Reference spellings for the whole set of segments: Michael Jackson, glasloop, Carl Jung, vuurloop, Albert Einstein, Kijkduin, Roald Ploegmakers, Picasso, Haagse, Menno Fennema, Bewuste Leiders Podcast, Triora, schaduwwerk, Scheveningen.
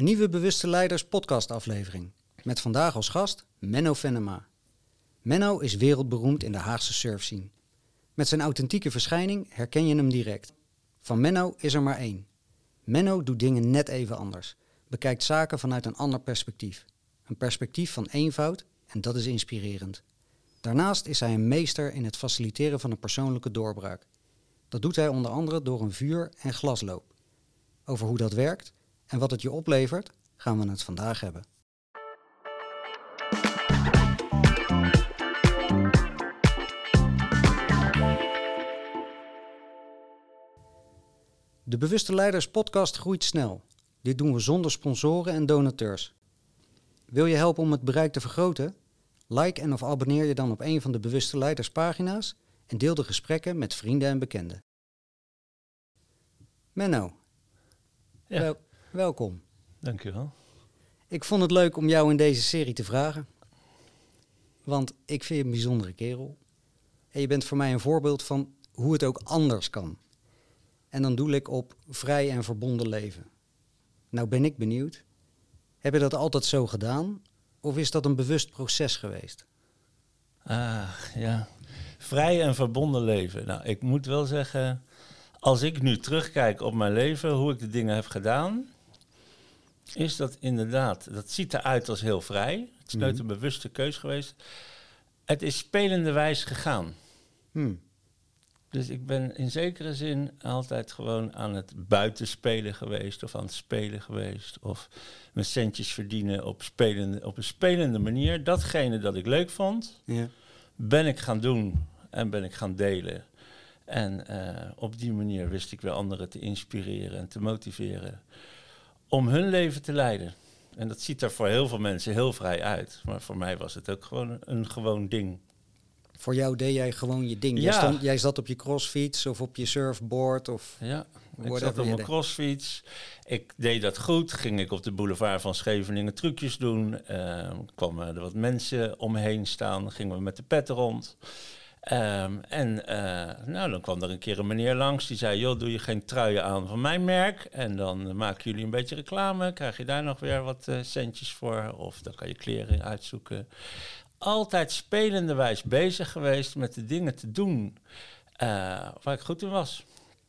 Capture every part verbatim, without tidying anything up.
Een nieuwe Bewuste Leiders podcast aflevering. Met vandaag als gast Menno Fennema. Menno is wereldberoemd in de Haagse surfscene. Met zijn authentieke verschijning herken je hem direct. Van Menno is er maar één. Menno doet dingen net even anders. Bekijkt zaken vanuit een ander perspectief. Een perspectief van eenvoud en dat is inspirerend. Daarnaast is hij een meester in het faciliteren van een persoonlijke doorbraak. Dat doet hij onder andere door een vuur- en glasloop. Over hoe dat werkt en wat het je oplevert, gaan we het vandaag hebben. De Bewuste Leiders podcast groeit snel. Dit doen we zonder sponsoren en donateurs. Wil je helpen om het bereik te vergroten? Like en of abonneer je dan op een van de Bewuste Leiders pagina's en deel de gesprekken met vrienden en bekenden. Menno, ja. wel, welkom. Dank je wel. Ik vond het leuk om jou in deze serie te vragen. Want ik vind je een bijzondere kerel. En je bent voor mij een voorbeeld van hoe het ook anders kan. En dan doel ik op vrij en verbonden leven. Nou ben ik benieuwd. Heb je dat altijd zo gedaan? Of is dat een bewust proces geweest? Ah, ja. Vrij en verbonden leven. Nou, ik moet wel zeggen, als ik nu terugkijk op mijn leven, hoe ik de dingen heb gedaan, is dat inderdaad, dat ziet eruit als heel vrij. Het is nooit mm. een bewuste keus geweest. Het is spelenderwijs gegaan. Mm. Dus ik ben in zekere zin altijd gewoon aan het buitenspelen geweest of aan het spelen geweest. Of mijn centjes verdienen op, spelende, op een spelende manier. Datgene dat ik leuk vond, ja. ben ik gaan doen en ben ik gaan delen. En uh, op die manier wist ik weer anderen te inspireren en te motiveren om hun leven te leiden. En dat ziet er voor heel veel mensen heel vrij uit. Maar voor mij was het ook gewoon een gewoon ding. Voor jou deed jij gewoon je ding. Ja. Jij, stond, jij zat op je crossfiets of op je surfboard of ja, ik zat op mijn crossfiets. Ik deed dat goed. Ging ik op de boulevard van Scheveningen trucjes doen. Uh, kwamen er wat mensen omheen staan. Gingen we met de pet rond. Um, en uh, nou, dan kwam er een keer een meneer langs. Die zei, joh, doe je geen truien aan van mijn merk? En dan uh, maken jullie een beetje reclame. Krijg je daar nog weer wat uh, centjes voor? Of dan kan je kleren uitzoeken. Altijd spelenderwijs bezig geweest met de dingen te doen uh, waar ik goed in was.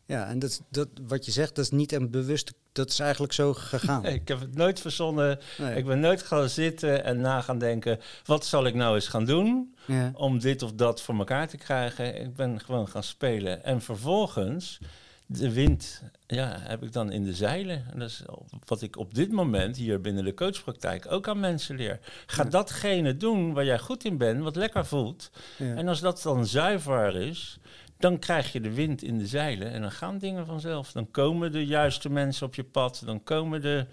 Ja, en dat, dat, wat je zegt, dat is niet een bewuste, dat is eigenlijk zo gegaan. Nee, ik heb het nooit verzonnen. Nee. Ik ben nooit gaan zitten en na gaan denken, wat zal ik nou eens gaan doen ja. om dit of dat voor elkaar te krijgen? Ik ben gewoon gaan spelen. En vervolgens, de wind ja, heb ik dan in de zeilen. En dat is wat ik op dit moment hier binnen de coachpraktijk ook aan mensen leer. Ga ja. datgene doen waar jij goed in bent, wat lekker voelt. Ja. En als dat dan zuiver is, dan krijg je de wind in de zeilen en dan gaan dingen vanzelf. Dan komen de juiste mensen op je pad. Dan komen de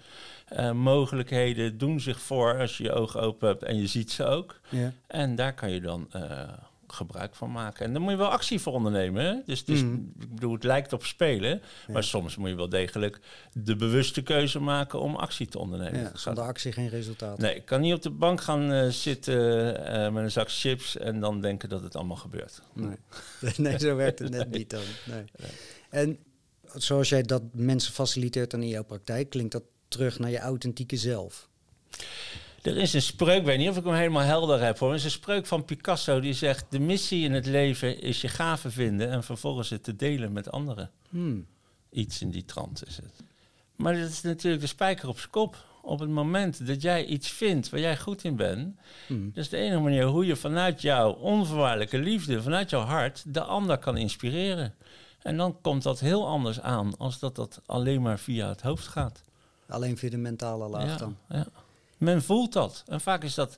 uh, mogelijkheden, doen zich voor als je je ogen open hebt en je ziet ze ook. Ja. En daar kan je dan Uh, gebruik van maken. En dan moet je wel actie voor ondernemen. Hè? Dus, dus mm. ik bedoel, het lijkt op spelen, ja. maar soms moet je wel degelijk de bewuste keuze maken om actie te ondernemen. Ja, zonder actie geen resultaat. Nee, ik kan niet op de bank gaan uh, zitten uh, met een zak chips en dan denken dat het allemaal gebeurt. Nee, nee zo werkt het net nee. niet dan. Nee. Nee. En zoals jij dat mensen faciliteert dan in jouw praktijk, klinkt dat terug naar je authentieke zelf? Er is een spreuk, ik weet niet of ik hem helemaal helder heb hoor. Er is een spreuk van Picasso die zegt, de missie in het leven is je gave vinden en vervolgens het te delen met anderen. Hmm. Iets in die trant is het. Maar dat is natuurlijk de spijker op zijn kop. Op het moment dat jij iets vindt waar jij goed in bent, hmm. dat is de enige manier hoe je vanuit jouw onvoorwaardelijke liefde, vanuit jouw hart, de ander kan inspireren. En dan komt dat heel anders aan als dat dat alleen maar via het hoofd gaat. Alleen via de mentale laag ja, dan? Ja. Men voelt dat. En vaak is dat,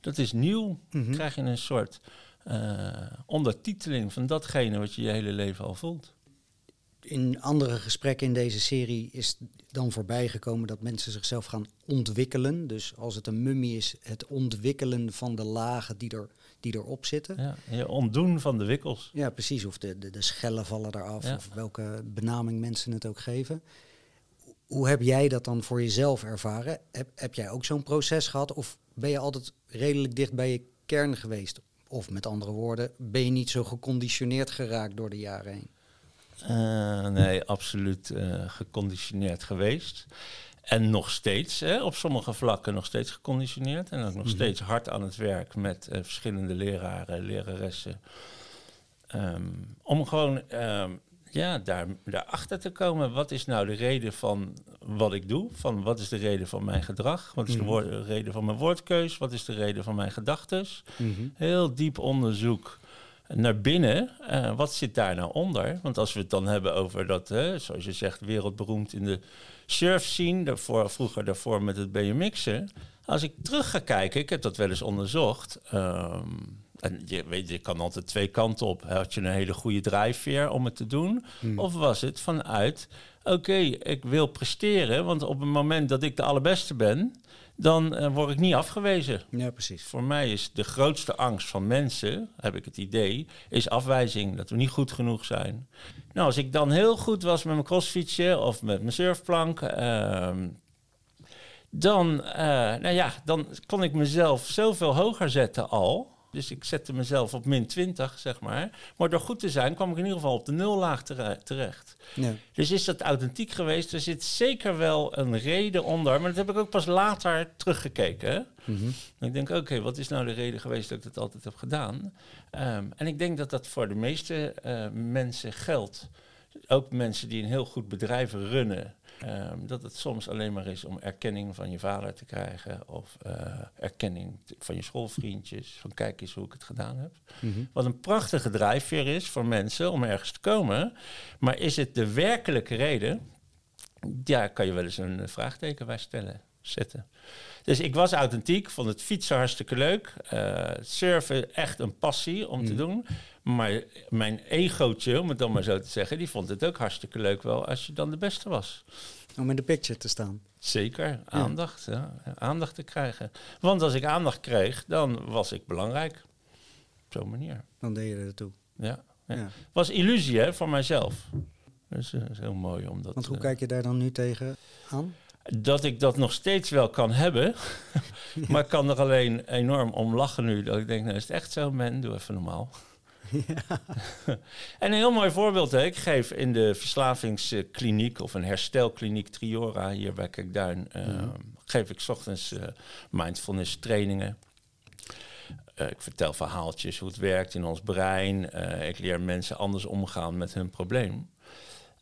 dat is nieuw. Mm-hmm. Dan krijg je een soort uh, ondertiteling van datgene wat je je hele leven al voelt. In andere gesprekken in deze serie is dan voorbijgekomen dat mensen zichzelf gaan ontwikkelen. Dus als het een mummie is, het ontwikkelen van de lagen die, er, die erop zitten. Ja, en je ontdoen van de wikkels. Ja, precies. Of de, de, de schellen vallen eraf. Ja. Of welke benaming mensen het ook geven. Hoe heb jij dat dan voor jezelf ervaren? Heb, heb jij ook zo'n proces gehad? Of ben je altijd redelijk dicht bij je kern geweest? Of met andere woorden, ben je niet zo geconditioneerd geraakt door de jaren heen? Uh, nee, absoluut uh, geconditioneerd geweest. En nog steeds, hè, op sommige vlakken nog steeds geconditioneerd. En ook nog steeds hard aan het werk met uh, verschillende leraren, leraressen. Um, om gewoon um, ja, daar, daarachter te komen. Wat is nou de reden van wat ik doe? Van wat is de reden van mijn gedrag? Wat is de woord, reden van mijn woordkeus? Wat is de reden van mijn gedachtes? Mm-hmm. Heel diep onderzoek naar binnen. Uh, wat zit daar nou onder? Want als we het dan hebben over dat, hè, zoals je zegt, wereldberoemd in de surf scene, daarvoor, vroeger daarvoor met het B M X'en. Als ik terug ga kijken, ik heb dat wel eens onderzocht. Um, en je weet, je kan altijd twee kanten op. Had je een hele goede drijfveer om het te doen? Hmm. Of was het vanuit, oké, okay, ik wil presteren, want op het moment dat ik de allerbeste ben, dan uh, word ik niet afgewezen. Ja, precies. Voor mij is de grootste angst van mensen, heb ik het idee, is afwijzing. Dat we niet goed genoeg zijn. Nou, als ik dan heel goed was met mijn crossfietsje of met mijn surfplank, Uh, dan, uh, nou ja, dan kon ik mezelf zoveel hoger zetten al. Dus ik zette mezelf op min twintig, zeg maar. Maar door goed te zijn kwam ik in ieder geval op de nullaag terecht. Ja. Dus is dat authentiek geweest? Er zit zeker wel een reden onder. Maar dat heb ik ook pas later teruggekeken. Hè? Mm-hmm. En ik denk, oké, okay, wat is nou de reden geweest dat ik dat altijd heb gedaan? Um, en ik denk dat dat voor de meeste uh, mensen geldt. Ook mensen die een heel goed bedrijf runnen. Um, dat het soms alleen maar is om erkenning van je vader te krijgen of uh, erkenning t- van je schoolvriendjes, van kijk eens hoe ik het gedaan heb. Mm-hmm. Wat een prachtige drijfveer is voor mensen om ergens te komen, maar is het de werkelijke reden? Daar kan je wel eens een vraagteken bij stellen, zetten. Dus ik was authentiek, vond het fietsen hartstikke leuk, uh, surfen echt een passie om mm. te doen. Maar mijn egootje, om het dan maar zo te zeggen, die vond het ook hartstikke leuk wel als je dan de beste was. Om in de picture te staan. Zeker, aandacht. Ja. Ja, aandacht te krijgen. Want als ik aandacht kreeg, dan was ik belangrijk. Op zo'n manier. Dan deed je er toe. Ja. Het ja. ja. was illusie, hè, voor mijzelf. Dus dat uh, is heel mooi. Omdat, Want hoe uh, kijk je daar dan nu tegen aan? Dat ik dat nog steeds wel kan hebben. Maar ik kan er alleen enorm om lachen nu. Dat ik denk, nou is het echt zo, man, doe even normaal. Ja. En een heel mooi voorbeeld, hè. Ik geef in de verslavingskliniek of een herstelkliniek Triora hier bij Kijkduin, uh, mm-hmm. geef ik 's ochtends uh, mindfulness trainingen. Uh, ik vertel verhaaltjes hoe het werkt in ons brein. Uh, ik leer mensen anders omgaan met hun probleem.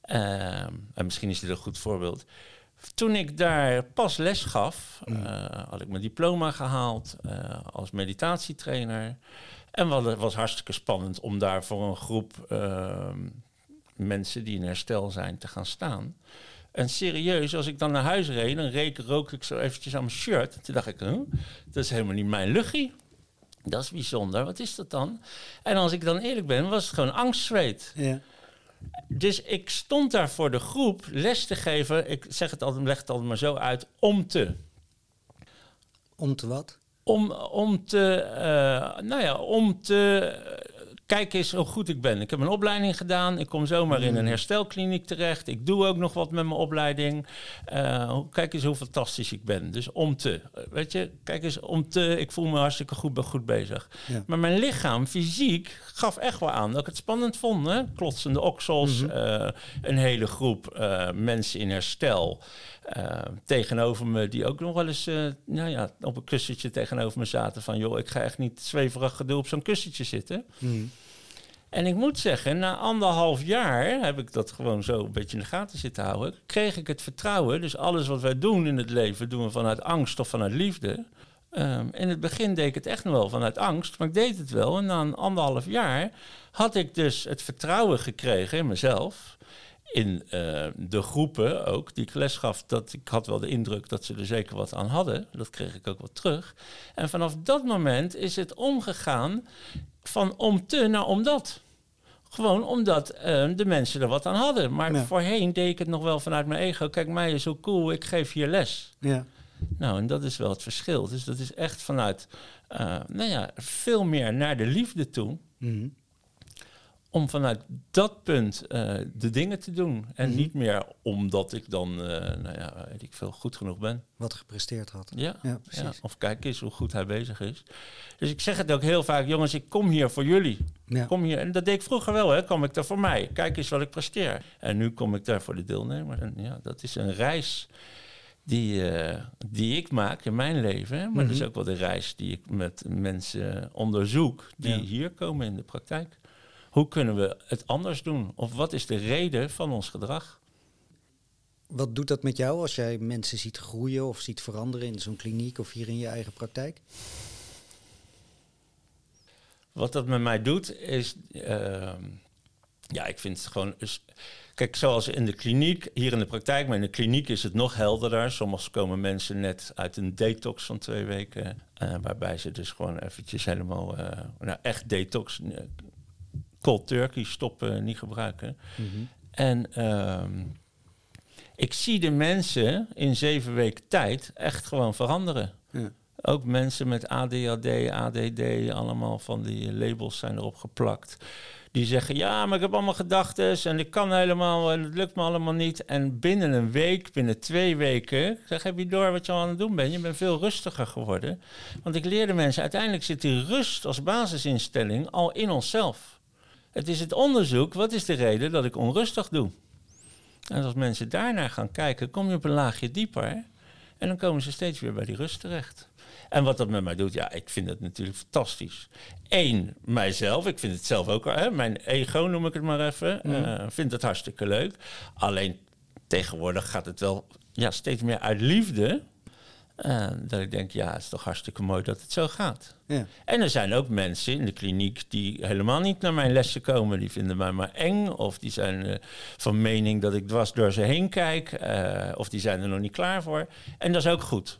Uh, en misschien is dit een goed voorbeeld. Toen ik daar pas les gaf, uh, had ik mijn diploma gehaald uh, als meditatietrainer. En het was hartstikke spannend om daar voor een groep uh, mensen die in herstel zijn te gaan staan. En serieus, als ik dan naar huis reed, dan reek, rook ik zo eventjes aan mijn shirt. Toen dacht ik, huh, dat is helemaal niet mijn luchtje. Dat is bijzonder, wat is dat dan? En als ik dan eerlijk ben, was het gewoon angstzweet. Ja. Dus ik stond daar voor de groep les te geven. Ik zeg het altijd, leg het altijd maar zo uit, om te. Om te wat? Om, om te, uh, nou ja, om te uh, kijken eens hoe goed ik ben. Ik heb een opleiding gedaan. Ik kom zomaar mm. in een herstelkliniek terecht. Ik doe ook nog wat met mijn opleiding. Uh, kijk eens hoe fantastisch ik ben. Dus om te, uh, weet je, kijk eens om te. Ik voel me hartstikke goed, ben goed bezig. Ja. Maar mijn lichaam, fysiek, gaf echt wel aan dat ik het spannend vond. Hè? Klotsende oksels, mm-hmm. uh, een hele groep uh, mensen in herstel. Uh, tegenover me, die ook nog wel eens uh, nou ja, op een kussentje tegenover me zaten van, joh, ik ga echt niet zweverig gedoe op zo'n kussentje zitten. Mm. En ik moet zeggen, na anderhalf jaar heb ik dat gewoon zo een beetje in de gaten zitten houden, kreeg ik het vertrouwen. Dus alles wat wij doen in het leven, doen we vanuit angst of vanuit liefde. Um, in het begin deed ik het echt nog wel vanuit angst, maar ik deed het wel. En na een anderhalf jaar had ik dus het vertrouwen gekregen in mezelf. In uh, de groepen ook, die ik les gaf, dat ik had wel de indruk dat ze er zeker wat aan hadden. Dat kreeg ik ook wel terug. En vanaf dat moment is het omgegaan van om te naar omdat. Gewoon omdat uh, de mensen er wat aan hadden. Maar ja. voorheen deed ik het nog wel vanuit mijn ego. Kijk, mij is zo cool, ik geef hier les. Ja. Nou, en dat is wel het verschil. Dus dat is echt vanuit, uh, nou ja, veel meer naar de liefde toe. Mm-hmm. Om vanuit dat punt uh, de dingen te doen. En mm-hmm. niet meer omdat ik dan, uh, nou ja, weet ik veel, goed genoeg ben. Wat gepresteerd had. Ja, ja, precies. Ja, of kijk eens hoe goed hij bezig is. Dus ik zeg het ook heel vaak, jongens, ik kom hier voor jullie. Ja. Kom hier. En dat deed ik vroeger wel, hè. Kom ik daar voor mij. Kijk eens wat ik presteer. En nu kom ik daar voor de deelnemers. En ja, dat is een reis die, uh, die ik maak in mijn leven. Maar mm-hmm. dat is ook wel de reis die ik met mensen onderzoek die ja. hier komen in de praktijk. Hoe kunnen we het anders doen? Of wat is de reden van ons gedrag? Wat doet dat met jou als jij mensen ziet groeien of ziet veranderen in zo'n kliniek of hier in je eigen praktijk? Wat dat met mij doet is... Uh, ja, ik vind het gewoon... Kijk, zoals in de kliniek, hier in de praktijk, maar in de kliniek is het nog helderder. Soms komen mensen net uit een detox van twee weken. Uh, waarbij ze dus gewoon eventjes helemaal... Uh, nou, echt detox... Uh, cold turkey stoppen, niet gebruiken. Mm-hmm. En um, ik zie de mensen in zeven weken tijd echt gewoon veranderen. Ja. Ook mensen met A D H D, A D D, allemaal van die labels zijn erop geplakt. Die zeggen, ja, maar ik heb allemaal gedachtes en ik kan helemaal, en het lukt me allemaal niet. En binnen een week, binnen twee weken, zeg, heb je door wat je al aan het doen bent. Je bent veel rustiger geworden. Want ik leerde mensen, uiteindelijk zit die rust als basisinstelling al in onszelf. Het is het onderzoek, wat is de reden dat ik onrustig doe? En als mensen daarnaar gaan kijken, kom je op een laagje dieper. En dan komen ze steeds weer bij die rust terecht. En wat dat met mij doet, ja, ik vind het natuurlijk fantastisch. Eén, mijzelf, ik vind het zelf ook, hè, mijn ego noem ik het maar even, mm. uh, vind het hartstikke leuk. Alleen tegenwoordig gaat het wel ja, steeds meer uit liefde... Uh, dat ik denk, ja, het is toch hartstikke mooi dat het zo gaat. Ja. En er zijn ook mensen in de kliniek die helemaal niet naar mijn lessen komen. Die vinden mij maar eng. Of die zijn uh, van mening dat ik dwars door ze heen kijk. Uh, of die zijn er nog niet klaar voor. En dat is ook goed.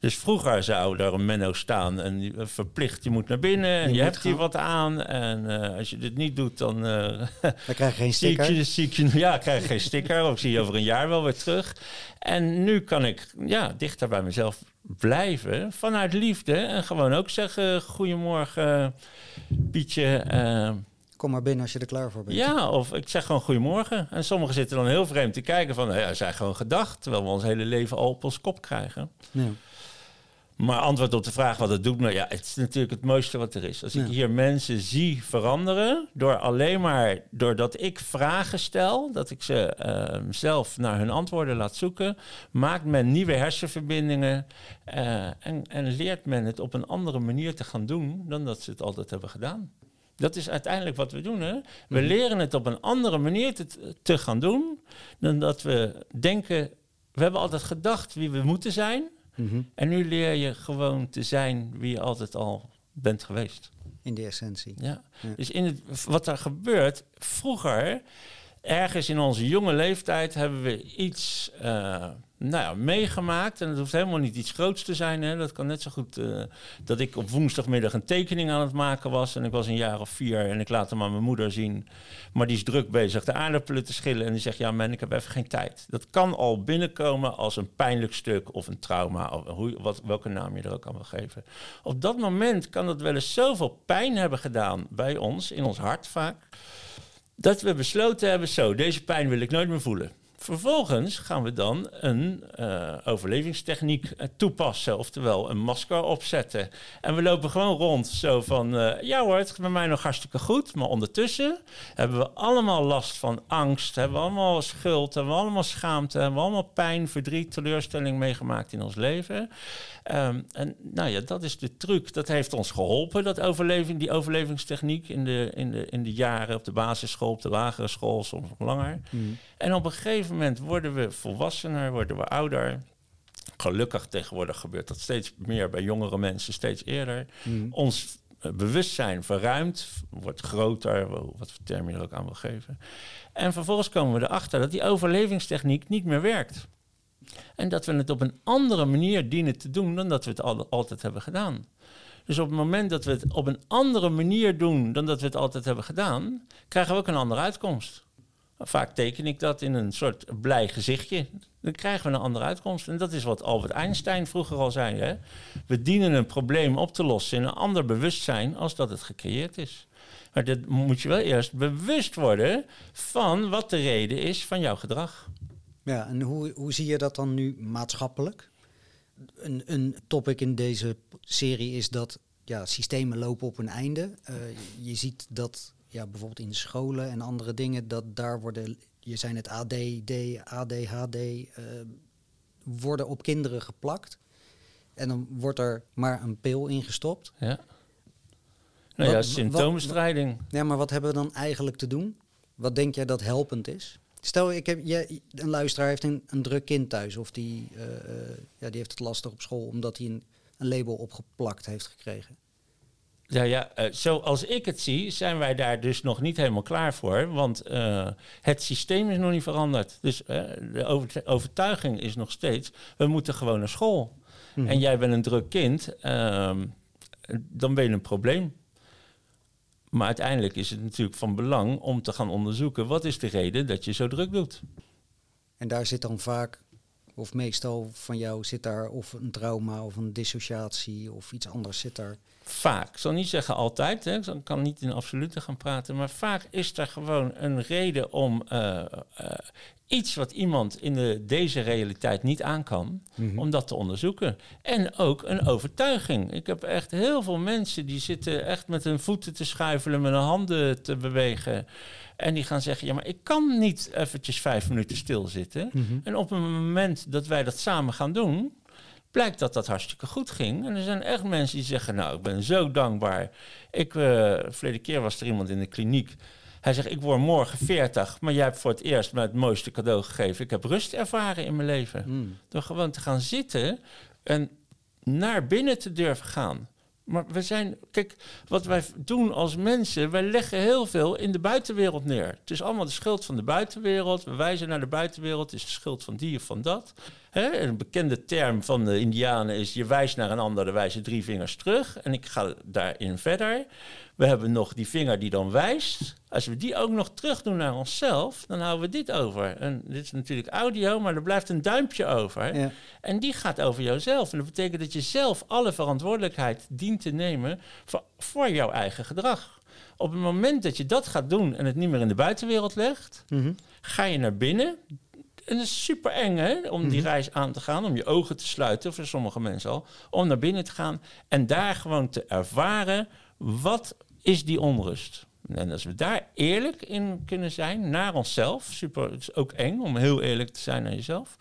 Dus vroeger zou daar een Menno staan en die, uh, verplicht, je moet naar binnen en je, je hebt gaan. Hier wat aan. En uh, als je dit niet doet, dan... Uh, dan krijg je geen sticker. Zie ik je, zie ik je, ja, krijg je geen sticker. Of zie je over een jaar wel weer terug. En nu kan ik ja, dichter bij mezelf blijven vanuit liefde. En gewoon ook zeggen, goedemorgen Pietje... Uh, kom maar binnen als je er klaar voor bent. Ja, of ik zeg gewoon goedemorgen. En sommigen zitten dan heel vreemd te kijken van... ja, zij gewoon gedacht, terwijl we ons hele leven al op ons kop krijgen. Ja. Maar antwoord op de vraag wat het doet... nou ja, het is natuurlijk het mooiste wat er is. Als ja. ik hier mensen zie veranderen... door alleen maar doordat ik vragen stel... dat ik ze uh, zelf naar hun antwoorden laat zoeken... maakt men nieuwe hersenverbindingen... Uh, en, en leert men het op een andere manier te gaan doen... dan dat ze het altijd hebben gedaan. Dat is uiteindelijk wat we doen, hè? We leren het op een andere manier te, te gaan doen... dan dat we denken... we hebben altijd gedacht wie we moeten zijn... Mm-hmm. En nu leer je gewoon te zijn wie je altijd al bent geweest. In de essentie. Ja. ja. Dus in het, wat er gebeurt, vroeger, ergens in onze jonge leeftijd, hebben we iets uh, nou ja, meegemaakt. En het hoeft helemaal niet iets groots te zijn. Hè. Dat kan net zo goed uh, dat ik op woensdagmiddag een tekening aan het maken was. En ik was een jaar of vier en ik laat hem aan mijn moeder zien. Maar die is druk bezig de aardappelen te schillen. En die zegt, ja man, ik heb even geen tijd. Dat kan al binnenkomen als een pijnlijk stuk of een trauma. Of hoe, wat, welke naam je er ook aan wil geven. Op dat moment kan dat wel eens zoveel pijn hebben gedaan bij ons, in ons hart vaak. Dat we besloten hebben, zo, deze pijn wil ik nooit meer voelen. Vervolgens gaan we dan een uh, overlevingstechniek uh, toepassen. Oftewel een masker opzetten. En we lopen gewoon rond zo van... Uh, ja hoor, het gaat bij mij nog hartstikke goed. Maar ondertussen hebben we allemaal last van angst. Hebben we allemaal schuld. Hebben we allemaal schaamte. Hebben we allemaal pijn, verdriet, teleurstelling meegemaakt in ons leven. Um, en nou ja, dat is de truc. Dat heeft ons geholpen, dat overleving, die overlevingstechniek... in de, in de, in de jaren op de basisschool, op de lagere school, soms nog langer. Mm. En op een gegeven moment worden we volwassener, worden we ouder. Gelukkig tegenwoordig gebeurt dat steeds meer bij jongere mensen, steeds eerder. Mm. Ons uh, bewustzijn verruimt, wordt groter, wat voor term je er ook aan wil geven. En vervolgens komen we erachter dat die overlevingstechniek niet meer werkt. En dat we het op een andere manier dienen te doen dan dat we het al, altijd hebben gedaan. Dus op het moment dat we het op een andere manier doen dan dat we het altijd hebben gedaan, krijgen we ook een andere uitkomst. Vaak teken ik dat in een soort blij gezichtje. Dan krijgen we een andere uitkomst. En dat is wat Albert Einstein vroeger al zei. Hè? We dienen een probleem op te lossen in een ander bewustzijn als dat het gecreëerd is. Maar dat moet je wel eerst bewust worden van wat de reden is van jouw gedrag. Ja, en hoe, hoe zie je dat dan nu maatschappelijk? Een, een topic in deze serie is dat ja, systemen lopen op hun einde. Uh, je ziet dat... Ja, bijvoorbeeld in scholen en andere dingen, dat daar worden, je zijn het A D D, A D H D, uh, worden op kinderen geplakt. En dan wordt er maar een pil ingestopt. Ja. Nou ja, symptoombestrijding. Wat, ja, maar wat hebben we dan eigenlijk te doen? Wat denk jij dat helpend is? Stel, ik heb, ja, een luisteraar heeft een, een druk kind thuis. Of die, uh, ja, die heeft het lastig op school omdat hij een, een label opgeplakt heeft gekregen. Nou ja, uh, zoals ik het zie, zijn wij daar dus nog niet helemaal klaar voor. Want uh, het systeem is nog niet veranderd. Dus uh, de over- overtuiging is nog steeds, we moeten gewoon naar school. Mm-hmm. En jij bent een druk kind, uh, dan ben je een probleem. Maar uiteindelijk is het natuurlijk van belang om te gaan onderzoeken, wat is de reden dat je zo druk doet? En daar zit dan vaak, of meestal van jou zit daar of een trauma of een dissociatie of iets anders zit daar. Vaak, ik zal niet zeggen altijd, hè. Ik kan niet in absolute gaan praten, maar vaak is er gewoon een reden om uh, uh, iets wat iemand in de, deze realiteit niet aan kan, mm-hmm. om dat te onderzoeken. En ook een overtuiging. Ik heb echt heel veel mensen die zitten echt met hun voeten te schuifelen, met hun handen te bewegen. En die gaan zeggen, ja, maar ik kan niet eventjes vijf minuten stilzitten. Mm-hmm. En op het moment dat wij dat samen gaan doen, blijkt dat dat hartstikke goed ging. En er zijn echt mensen die zeggen, nou, ik ben zo dankbaar. Ik, uh, verleden keer was er iemand in de kliniek. Hij zegt, ik word morgen veertig, maar jij hebt voor het eerst me het mooiste cadeau gegeven. Ik heb rust ervaren in mijn leven. Mm. Door gewoon te gaan zitten en naar binnen te durven gaan. Maar we zijn, kijk, wat wij doen als mensen, wij leggen heel veel in de buitenwereld neer. Het is allemaal de schuld van de buitenwereld. We wijzen naar de buitenwereld, het is de schuld van die of van dat. Hè? Een bekende term van de Indianen is, je wijst naar een ander, dan wijzen drie vingers terug. En ik ga daarin verder. We hebben nog die vinger die dan wijst. Als we die ook nog terug doen naar onszelf, dan houden we dit over. En dit is natuurlijk audio, maar er blijft een duimpje over. Ja. En die gaat over jouzelf. En dat betekent dat je zelf alle verantwoordelijkheid dient te nemen voor, voor jouw eigen gedrag. Op het moment dat je dat gaat doen en het niet meer in de buitenwereld legt, mm-hmm. ga je naar binnen. En dat is super eng, hè, om mm-hmm. die reis aan te gaan, om je ogen te sluiten, voor sommige mensen al, om naar binnen te gaan en daar gewoon te ervaren, wat is die onrust? En als we daar eerlijk in kunnen zijn, naar onszelf, super, het is ook eng om heel eerlijk te zijn naar jezelf.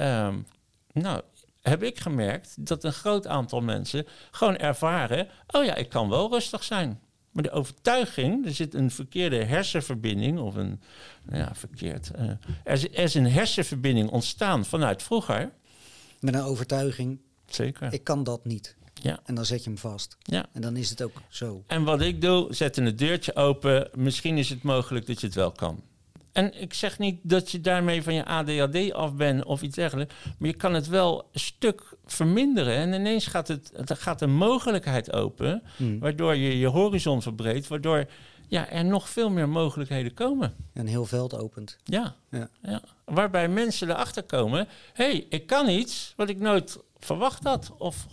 Um, nou, heb ik gemerkt dat een groot aantal mensen gewoon ervaren, oh ja, ik kan wel rustig zijn. Maar de overtuiging, er zit een verkeerde hersenverbinding, of een, nou ja, verkeerd. Uh, er, er is een hersenverbinding ontstaan vanuit vroeger. Met een overtuiging. Zeker. Ik kan dat niet. Ja. En dan zet je hem vast. Ja. En dan is het ook zo. En wat ik doe, zetten het deurtje open. Misschien is het mogelijk dat je het wel kan. En ik zeg niet dat je daarmee van je A D H D af bent of iets dergelijks. Maar je kan het wel een stuk verminderen. En ineens gaat, het, gaat een mogelijkheid open. Mm. Waardoor je je horizon verbreedt. Waardoor ja, er nog veel meer mogelijkheden komen. Een heel veld opent. Ja. ja. ja. Waarbij mensen erachter komen. Hé, hey, ik kan iets wat ik nooit verwacht had. Of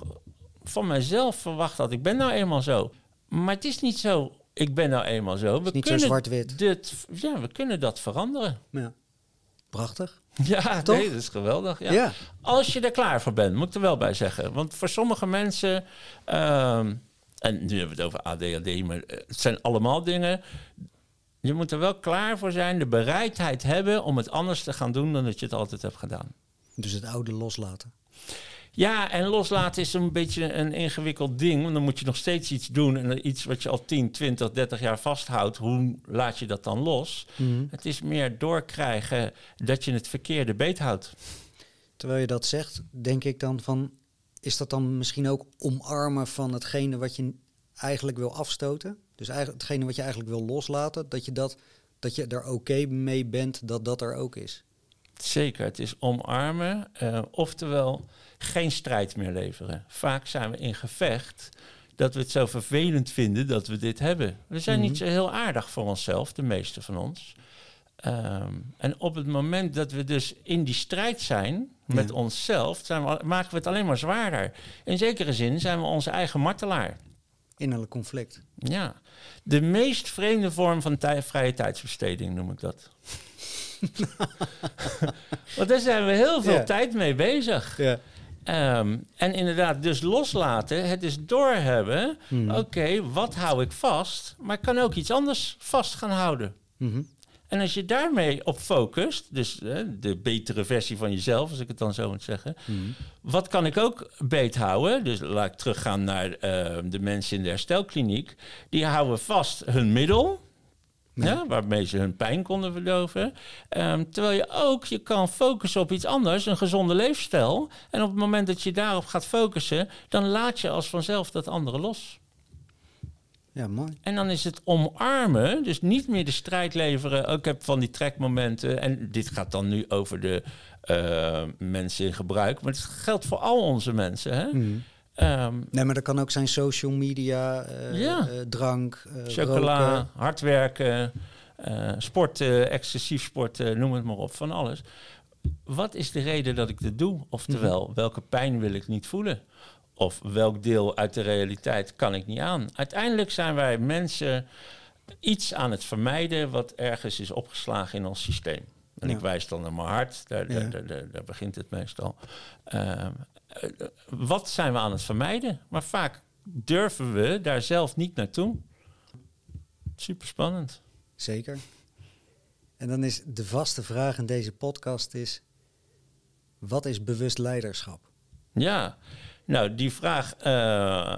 van mijzelf verwacht dat ik ben nou eenmaal zo. Maar het is niet zo, ik ben nou eenmaal zo. Het is niet zo zwart-wit. Dit, ja, we kunnen dat veranderen. Ja. Prachtig. Ja, toch? Nee, dat is geweldig. Ja. Ja. Als je er klaar voor bent, moet ik er wel bij zeggen. Want voor sommige mensen, um, en nu hebben we het over A D H D, maar het zijn allemaal dingen. Je moet er wel klaar voor zijn, de bereidheid hebben om het anders te gaan doen dan dat je het altijd hebt gedaan. Dus het oude loslaten. Ja, en loslaten is een beetje een ingewikkeld ding. Want dan moet je nog steeds iets doen. En iets wat je al tien, twintig, dertig jaar vasthoudt. Hoe laat je dat dan los? Mm-hmm. Het is meer doorkrijgen dat je het verkeerde beethoudt. Terwijl je dat zegt, denk ik dan van, is dat dan misschien ook omarmen van hetgene wat je eigenlijk wil afstoten? Dus eigenlijk hetgene wat je eigenlijk wil loslaten. Dat je, dat, dat je er oké okay mee bent dat dat er ook is. Zeker, het is omarmen. Uh, oftewel, geen strijd meer leveren. Vaak zijn we in gevecht dat we het zo vervelend vinden dat we dit hebben. We zijn mm-hmm. niet zo heel aardig voor onszelf, de meeste van ons. Um, en op het moment dat we dus in die strijd zijn met ja. onszelf, zijn we, maken we het alleen maar zwaarder. In zekere zin zijn we onze eigen martelaar. Innerlijk conflict. Ja, de meest vreemde vorm van tij- vrije tijdsbesteding noem ik dat. Want daar zijn we heel veel yeah. tijd mee bezig. Ja. Yeah. Um, en inderdaad, dus loslaten, het is doorhebben. Mm. Oké, okay, wat hou ik vast? Maar ik kan ook iets anders vast gaan houden. Mm-hmm. En als je daarmee op focust, dus hè, de betere versie van jezelf, als ik het dan zo moet zeggen. Mm. Wat kan ik ook beethouden? Dus laat ik teruggaan naar uh, de mensen in de herstelkliniek. Die houden vast hun middel, nee. ja, waarmee ze hun pijn konden verdoven. Um, terwijl je ook je kan focussen op iets anders, een gezonde leefstijl. En op het moment dat je daarop gaat focussen, dan laat je als vanzelf dat andere los. Ja, mooi. En dan is het omarmen, dus niet meer de strijd leveren. Oh, ik heb van die trekmomenten. En dit gaat dan nu over de uh, mensen in gebruik. Maar het geldt voor al onze mensen. Hè? Mm. Um, nee, maar dat kan ook zijn social media, uh, ja. uh, drank, uh, chocola, roken. Hard werken, uh, sporten, excessief sporten, noem het maar op, van alles. Wat is de reden dat ik dit doe? Oftewel, mm. welke pijn wil ik niet voelen? Of welk deel uit de realiteit kan ik niet aan? Uiteindelijk zijn wij mensen iets aan het vermijden wat ergens is opgeslagen in ons systeem. En ja. ik wijs dan naar mijn hart, daar, daar, ja. daar, daar, daar begint het meestal. Uh, wat zijn we aan het vermijden? Maar vaak durven we daar zelf niet naartoe. Super spannend. Zeker. En dan is de vaste vraag in deze podcast is... wat is bewust leiderschap? Ja, nou, die vraag uh,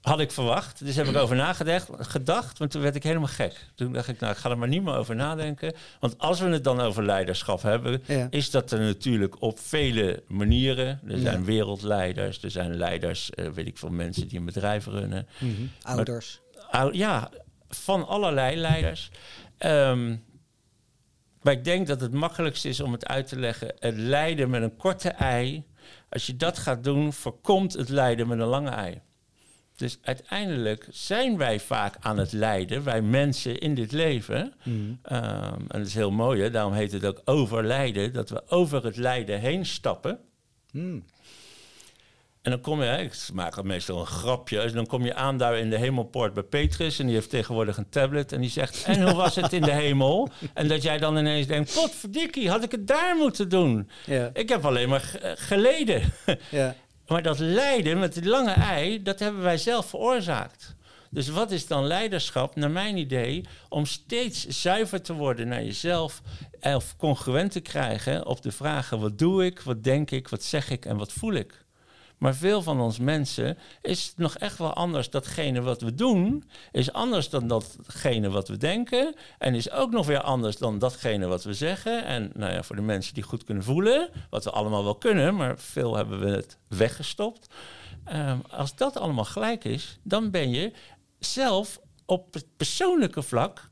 had ik verwacht. Dus heb ik over nagedacht. Gedacht, want toen werd ik helemaal gek. Toen dacht ik, nou, ik ga er maar niet meer over nadenken. Want als we het dan over leiderschap hebben... Ja. is dat er natuurlijk op vele manieren. Er zijn ja. wereldleiders, er zijn leiders... Uh, weet ik veel, mensen die een bedrijf runnen. Mm-hmm. Ouders. Maar, ou, ja, van allerlei leiders. Um, maar ik denk dat het makkelijkst is om het uit te leggen. Het leiden met een korte ei... Als je dat gaat doen, voorkomt het lijden met een lange ei. Dus uiteindelijk zijn wij vaak aan het lijden, wij mensen in dit leven. Mm. Um, en dat is heel mooi, hè? Daarom heet het ook overlijden, dat we over het lijden heen stappen. Mm. En dan kom je, ik maak er meestal een grapje, dus dan kom je aan daar in de hemelpoort bij Petrus... en die heeft tegenwoordig een tablet en die zegt, en hoe was het in de hemel? En dat jij dan ineens denkt, potverdikkie, had ik het daar moeten doen? Ja. Ik heb alleen maar g- geleden. Ja. Maar dat lijden met die lange ei, dat hebben wij zelf veroorzaakt. Dus wat is dan leiderschap, naar mijn idee, om steeds zuiver te worden naar jezelf... of congruent te krijgen op de vragen, wat doe ik, wat denk ik, wat zeg ik en wat voel ik? Maar veel van ons mensen is het nog echt wel anders. Datgene wat we doen is anders dan datgene wat we denken. En is ook nog weer anders dan datgene wat we zeggen. En nou ja, voor de mensen die goed kunnen voelen, wat we allemaal wel kunnen... maar veel hebben we het weggestopt. Um, als dat allemaal gelijk is, dan ben je zelf op het persoonlijke vlak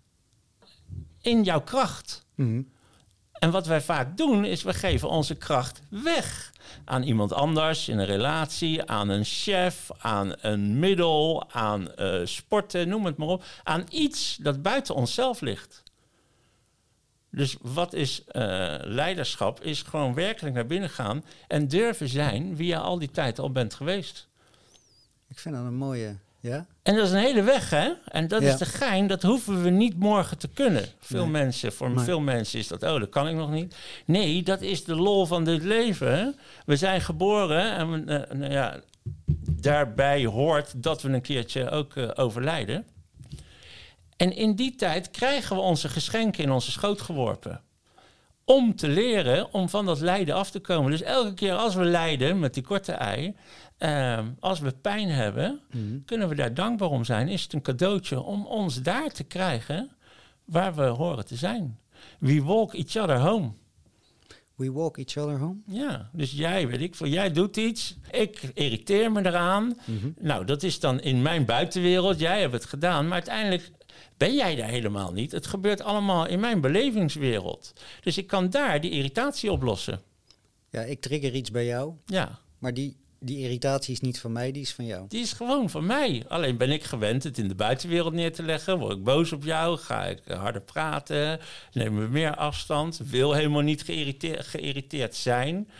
in jouw kracht. Mm-hmm. En wat wij vaak doen, is we geven onze kracht weg... aan iemand anders, in een relatie, aan een chef, aan een middel, aan uh, sporten, noem het maar op. Aan iets dat buiten onszelf ligt. Dus wat is uh, leiderschap? Is gewoon werkelijk naar binnen gaan en durven zijn wie je al die tijd al bent geweest. Ik vind dat een mooie... Ja? En dat is een hele weg, hè? En dat ja. is de gein, dat hoeven we niet morgen te kunnen. Veel nee. mensen, voor nee. veel mensen is dat, oh, dat kan ik nog niet. Nee, dat is de lol van dit leven. We zijn geboren en we, uh, nou ja, daarbij hoort dat we een keertje ook uh, overlijden. En in die tijd krijgen we onze geschenken in onze schoot geworpen. Om te leren om van dat lijden af te komen. Dus elke keer als we lijden met die korte ei... Um, als we pijn hebben, mm. kunnen we daar dankbaar om zijn. Is het een cadeautje om ons daar te krijgen waar we horen te zijn. We walk each other home. We walk each other home? Ja, dus jij, weet ik veel, jij doet iets. Ik irriteer me eraan. Mm-hmm. Nou, dat is dan in mijn buitenwereld. Jij hebt het gedaan, maar uiteindelijk... ben jij daar helemaal niet. Het gebeurt allemaal in mijn belevingswereld. Dus ik kan daar die irritatie oplossen. Ja, ik trigger iets bij jou. Ja. Maar die, die irritatie is niet van mij, die is van jou. Die is gewoon van mij. Alleen ben ik gewend het in de buitenwereld neer te leggen. Word ik boos op jou, ga ik harder praten, neem ik meer afstand. Wil helemaal niet geïrriteer, geïrriteerd zijn...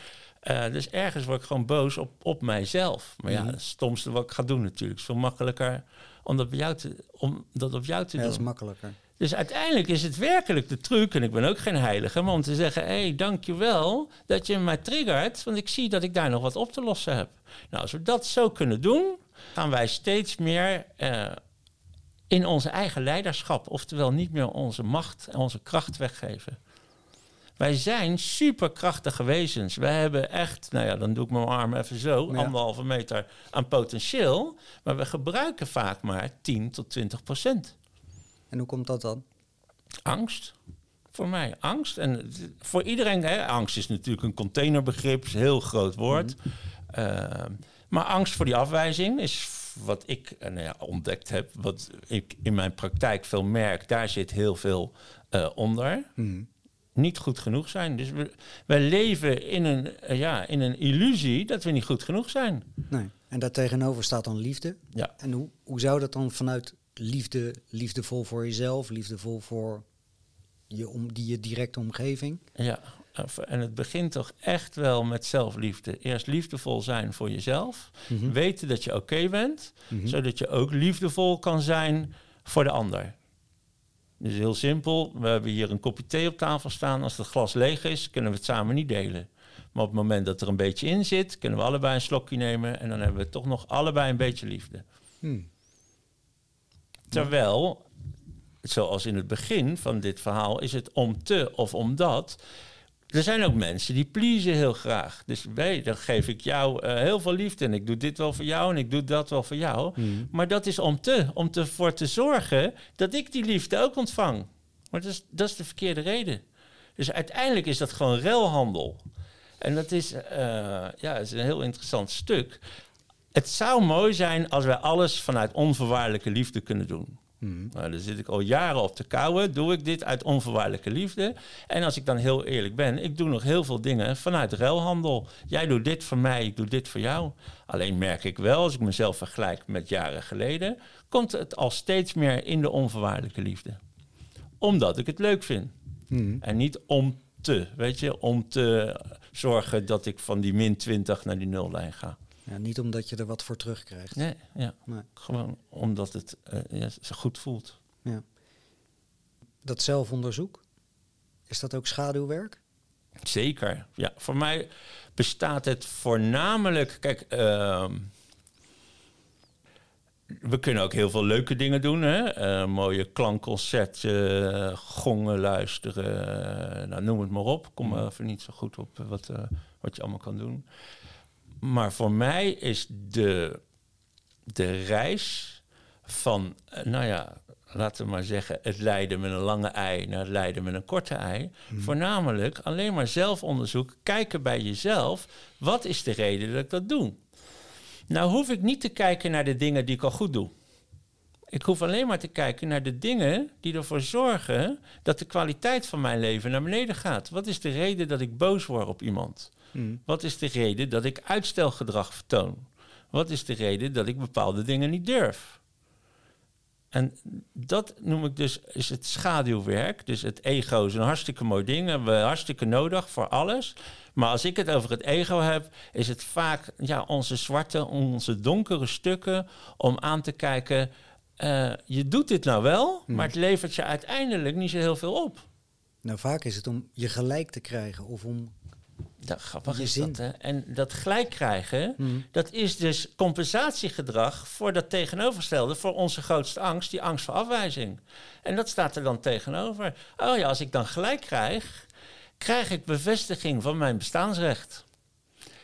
Uh, dus ergens word ik gewoon boos op, op mijzelf. Maar ja, het stomste wat ik ga doen natuurlijk. Het is veel makkelijker om dat, bij jou te, om dat op jou te ja, doen. Dat is makkelijker. Dus uiteindelijk is het werkelijk de truc, en ik ben ook geen heilige... maar om te zeggen, hé, hey, dankjewel dat je mij triggert... want ik zie dat ik daar nog wat op te lossen heb. Nou, als we dat zo kunnen doen... gaan wij steeds meer uh, in onze eigen leiderschap. Oftewel niet meer onze macht en onze kracht weggeven. Wij zijn superkrachtige wezens. Wij hebben echt, nou ja, dan doe ik mijn arm even zo, ja. anderhalve meter aan potentieel. Maar we gebruiken vaak maar tien tot twintig procent. En hoe komt dat dan? Angst. Voor mij angst. En voor iedereen, hè, angst is natuurlijk een containerbegrip, is een heel groot woord. Mm-hmm. Uh, maar angst voor die afwijzing is wat ik uh, nou ja, ontdekt heb, wat ik in mijn praktijk veel merk. Daar zit heel veel uh, onder. Mm-hmm. Niet goed genoeg zijn. Dus we, wij leven in een, uh, ja, in een illusie dat we niet goed genoeg zijn. Nee. En daartegenover staat dan liefde. Ja. En hoe, hoe zou dat dan vanuit liefde, liefdevol voor jezelf, liefdevol voor je om, die je directe omgeving? Ja, en het begint toch echt wel met zelfliefde. Eerst liefdevol zijn voor jezelf. Mm-hmm. Weten dat je oké okay bent, mm-hmm. zodat je ook liefdevol kan zijn voor de ander. Dus heel simpel, we hebben hier een kopje thee op tafel staan. Als het glas leeg is, kunnen we het samen niet delen. Maar op het moment dat er een beetje in zit, kunnen we allebei een slokje nemen en dan hebben we toch nog allebei een beetje liefde. Hmm. Terwijl, zoals in het begin van dit verhaal, is het om te of om dat. Er zijn ook mensen die pleasen heel graag. Dus hey, dan geef ik jou uh, heel veel liefde en ik doe dit wel voor jou en ik doe dat wel voor jou. Mm. Maar dat is om te, om ervoor te zorgen dat ik die liefde ook ontvang. Maar dat is, dat is de verkeerde reden. Dus uiteindelijk is dat gewoon ruilhandel. En dat is, uh, ja, is een heel interessant stuk. Het zou mooi zijn als wij alles vanuit onvoorwaardelijke liefde kunnen doen. Hmm. Nou, daar zit ik al jaren op te kauwen. Doe ik dit uit onvoorwaardelijke liefde? En als ik dan heel eerlijk ben, ik doe nog heel veel dingen vanuit ruilhandel. Jij doet dit voor mij, ik doe dit voor jou. Alleen merk ik wel, als ik mezelf vergelijk met jaren geleden, komt het al steeds meer in de onvoorwaardelijke liefde. Omdat ik het leuk vind. Hmm. En niet om te, weet je, om te zorgen dat ik van die min twintig naar die nullijn ga. Ja, niet omdat je er wat voor terugkrijgt. Nee, ja. nee. Gewoon omdat het uh, ja, goed voelt. Ja. Dat zelfonderzoek, is dat ook schaduwwerk? Zeker, ja. Voor mij bestaat het voornamelijk... Kijk, uh, we kunnen ook heel veel leuke dingen doen. Hè? Uh, mooie klankconcerten, uh, gongen luisteren, uh, nou, noem het maar op. Kom er even niet zo goed op wat, uh, wat je allemaal kan doen. Maar voor mij is de, de reis van, nou ja, laten we maar zeggen, het lijden met een lange ei naar het lijden met een korte ei. Hmm. Voornamelijk alleen maar zelfonderzoek, kijken bij jezelf, wat is de reden dat ik dat doe? Nou hoef ik niet te kijken naar de dingen die ik al goed doe. Ik hoef alleen maar te kijken naar de dingen die ervoor zorgen dat de kwaliteit van mijn leven naar beneden gaat. Wat is de reden dat ik boos word op iemand? Hmm. Wat is de reden dat ik uitstelgedrag vertoon? Wat is de reden dat ik bepaalde dingen niet durf? En dat noem ik dus is het schaduwwerk. Dus het ego is een hartstikke mooi ding. We hebben hartstikke nodig voor alles. Maar als ik het over het ego heb, is het vaak ja, onze zwarte, onze donkere stukken om aan te kijken. Uh, je doet dit nou wel, hmm. maar het levert je uiteindelijk niet zo heel veel op. Nou, vaak is het om je gelijk te krijgen of om... Ja, grappig is dat, hè? En dat gelijk krijgen, mm. dat is dus compensatiegedrag voor dat tegenovergestelde, voor onze grootste angst, die angst voor afwijzing. En dat staat er dan tegenover. Oh ja, als ik dan gelijk krijg, krijg ik bevestiging van mijn bestaansrecht.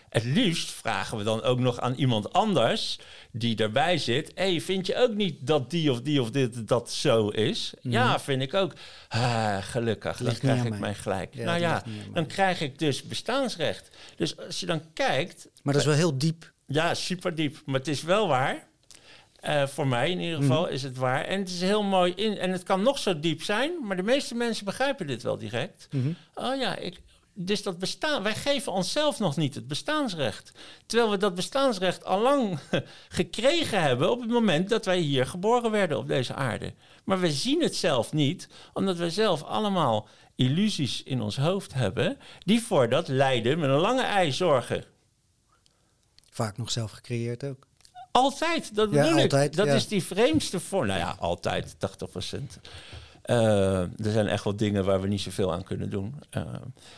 Het liefst vragen we dan ook nog aan iemand anders die erbij zit. Hé, hey, vind je ook niet dat die of die of dit dat zo is? Mm. Ja, vind ik ook. Ah, gelukkig, dan krijg ik mij. mijn gelijk. Ja, nou ja, dan krijg ik dus bestaansrecht. Dus als je dan kijkt... Maar dat is wel heel diep. Ja, superdiep. Maar het is wel waar. Uh, voor mij in ieder geval mm. is het waar. En het is heel mooi. In, en het kan nog zo diep zijn, maar de meeste mensen begrijpen dit wel direct. Mm-hmm. Oh ja, ik... Dus dat bestaan, wij geven onszelf nog niet het bestaansrecht. Terwijl we dat bestaansrecht allang gekregen hebben op het moment dat wij hier geboren werden op deze aarde. Maar we zien het zelf niet, omdat we zelf allemaal illusies in ons hoofd hebben die voor dat lijden met een lange ei zorgen. Vaak nog zelf gecreëerd ook. Altijd, dat bedoel ja, ik. Altijd, dat ja. is die vreemdste vorm. Nou ja, altijd, tachtig procent. Uh, er zijn echt wel dingen waar we niet zoveel aan kunnen doen. Uh,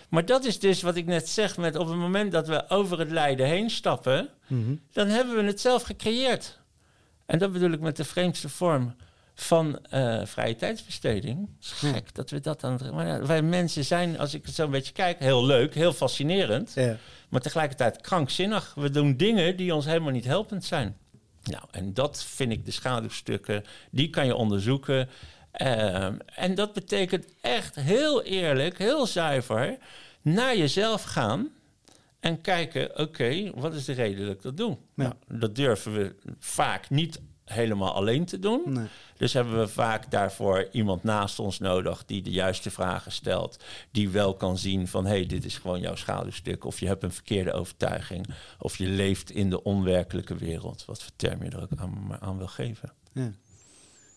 maar dat is dus wat ik net zeg met op het moment dat we over het lijden heen stappen, mm-hmm. dan hebben we het zelf gecreëerd. En dat bedoel ik met de vreemdste vorm van uh, vrije tijdsbesteding. Gek dat we dat aan het... Maar ja, wij mensen zijn, als ik het zo een beetje kijk, heel leuk, heel fascinerend. Ja. Maar tegelijkertijd krankzinnig. We doen dingen die ons helemaal niet helpend zijn. Nou, en dat vind ik de schaduwstukken. Die kan je onderzoeken. Uh, en dat betekent echt heel eerlijk, heel zuiver... naar jezelf gaan... en kijken, oké, okay, wat is de reden dat ik dat doe? Ja. Nou, dat durven we vaak niet helemaal alleen te doen. Nee. Dus hebben we vaak daarvoor iemand naast ons nodig... die de juiste vragen stelt. Die wel kan zien van, hé, hey, dit is gewoon jouw schaduwstuk. Of je hebt een verkeerde overtuiging. Of je leeft in de onwerkelijke wereld. Wat voor term je er ook aan, maar aan wil geven. Ja.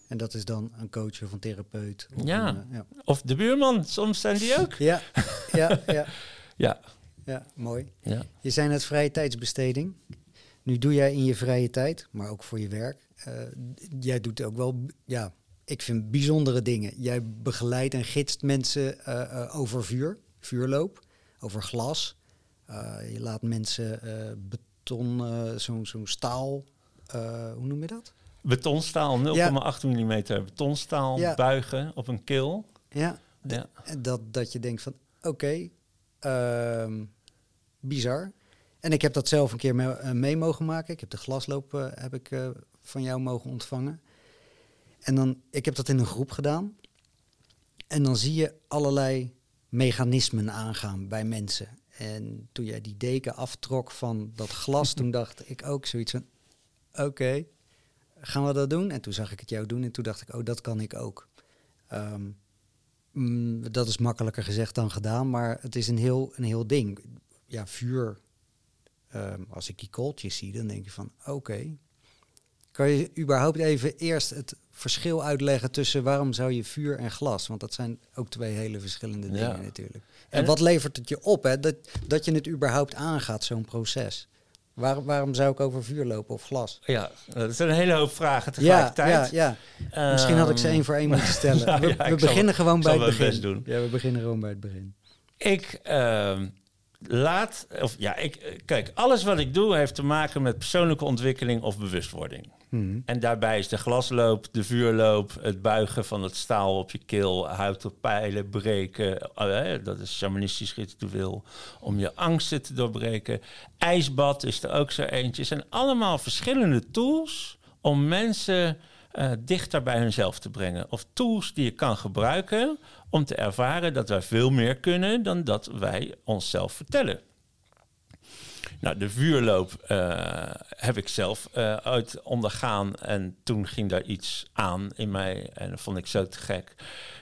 En dat is dan een coach of een therapeut. Of, ja. Een, uh, ja. of de buurman, soms zijn die ook. ja, ja, ja. ja. Ja, mooi. Ja. Je zei net vrije tijdsbesteding. Nu doe jij in je vrije tijd, maar ook voor je werk. Uh, jij doet ook wel, ja, ik vind bijzondere dingen. Jij begeleidt en gidst mensen uh, uh, over vuur, vuurloop, over glas. Uh, je laat mensen uh, beton, uh, zo'n zo'n staal, uh, hoe noem je dat? Betonstaal, nul komma acht ja. mm betonstaal, ja. buigen op een kil. Ja, ja. D- dat, dat je denkt van, oké. Okay, Uh, bizar. En ik heb dat zelf een keer mee, uh, mee mogen maken. Ik heb de glasloop uh, heb ik, uh, van jou mogen ontvangen. En dan, ik heb dat in een groep gedaan. En dan zie je allerlei mechanismen aangaan bij mensen. En toen jij die deken aftrok van dat glas, toen dacht ik ook zoiets van... Oké, okay, gaan we dat doen? En toen zag ik het jou doen en toen dacht ik, oh, dat kan ik ook. Um, Mm, dat is makkelijker gezegd dan gedaan, maar het is een heel, een heel ding. Ja, vuur. Um, als ik die kooltjes zie, dan denk je van, oké. Okay. Kan je überhaupt even eerst het verschil uitleggen tussen waarom zou je vuur en glas? Want dat zijn ook twee hele verschillende dingen ja. natuurlijk. En, en wat levert het je op, hè? Dat, dat je het überhaupt aangaat, zo'n proces. Waar, waarom zou ik over vuur lopen of glas? Ja, dat zijn een hele hoop vragen tegelijkertijd. Ja, ja, ja. Um, Misschien had ik ze één voor één moeten stellen. nou, we ja, we beginnen zal, gewoon bij het begin. Best doen. Ja, we beginnen gewoon bij het begin. Ik uh, laat... Of, ja, ik, kijk, alles wat ik doe heeft te maken met persoonlijke ontwikkeling of bewustwording. Hmm. En daarbij is de glasloop, de vuurloop, het buigen van het staal op je keel, hout op pijlen, breken. Uh, dat is shamanistisch ritueel om je angsten te doorbreken. IJsbad is er ook zo eentje. Het zijn allemaal verschillende tools om mensen uh, dichter bij hunzelf te brengen. Of tools die je kan gebruiken om te ervaren dat wij veel meer kunnen dan dat wij onszelf vertellen. Nou, de vuurloop uh, heb ik zelf uh, uit ondergaan. En toen ging daar iets aan in mij. En dat vond ik zo te gek.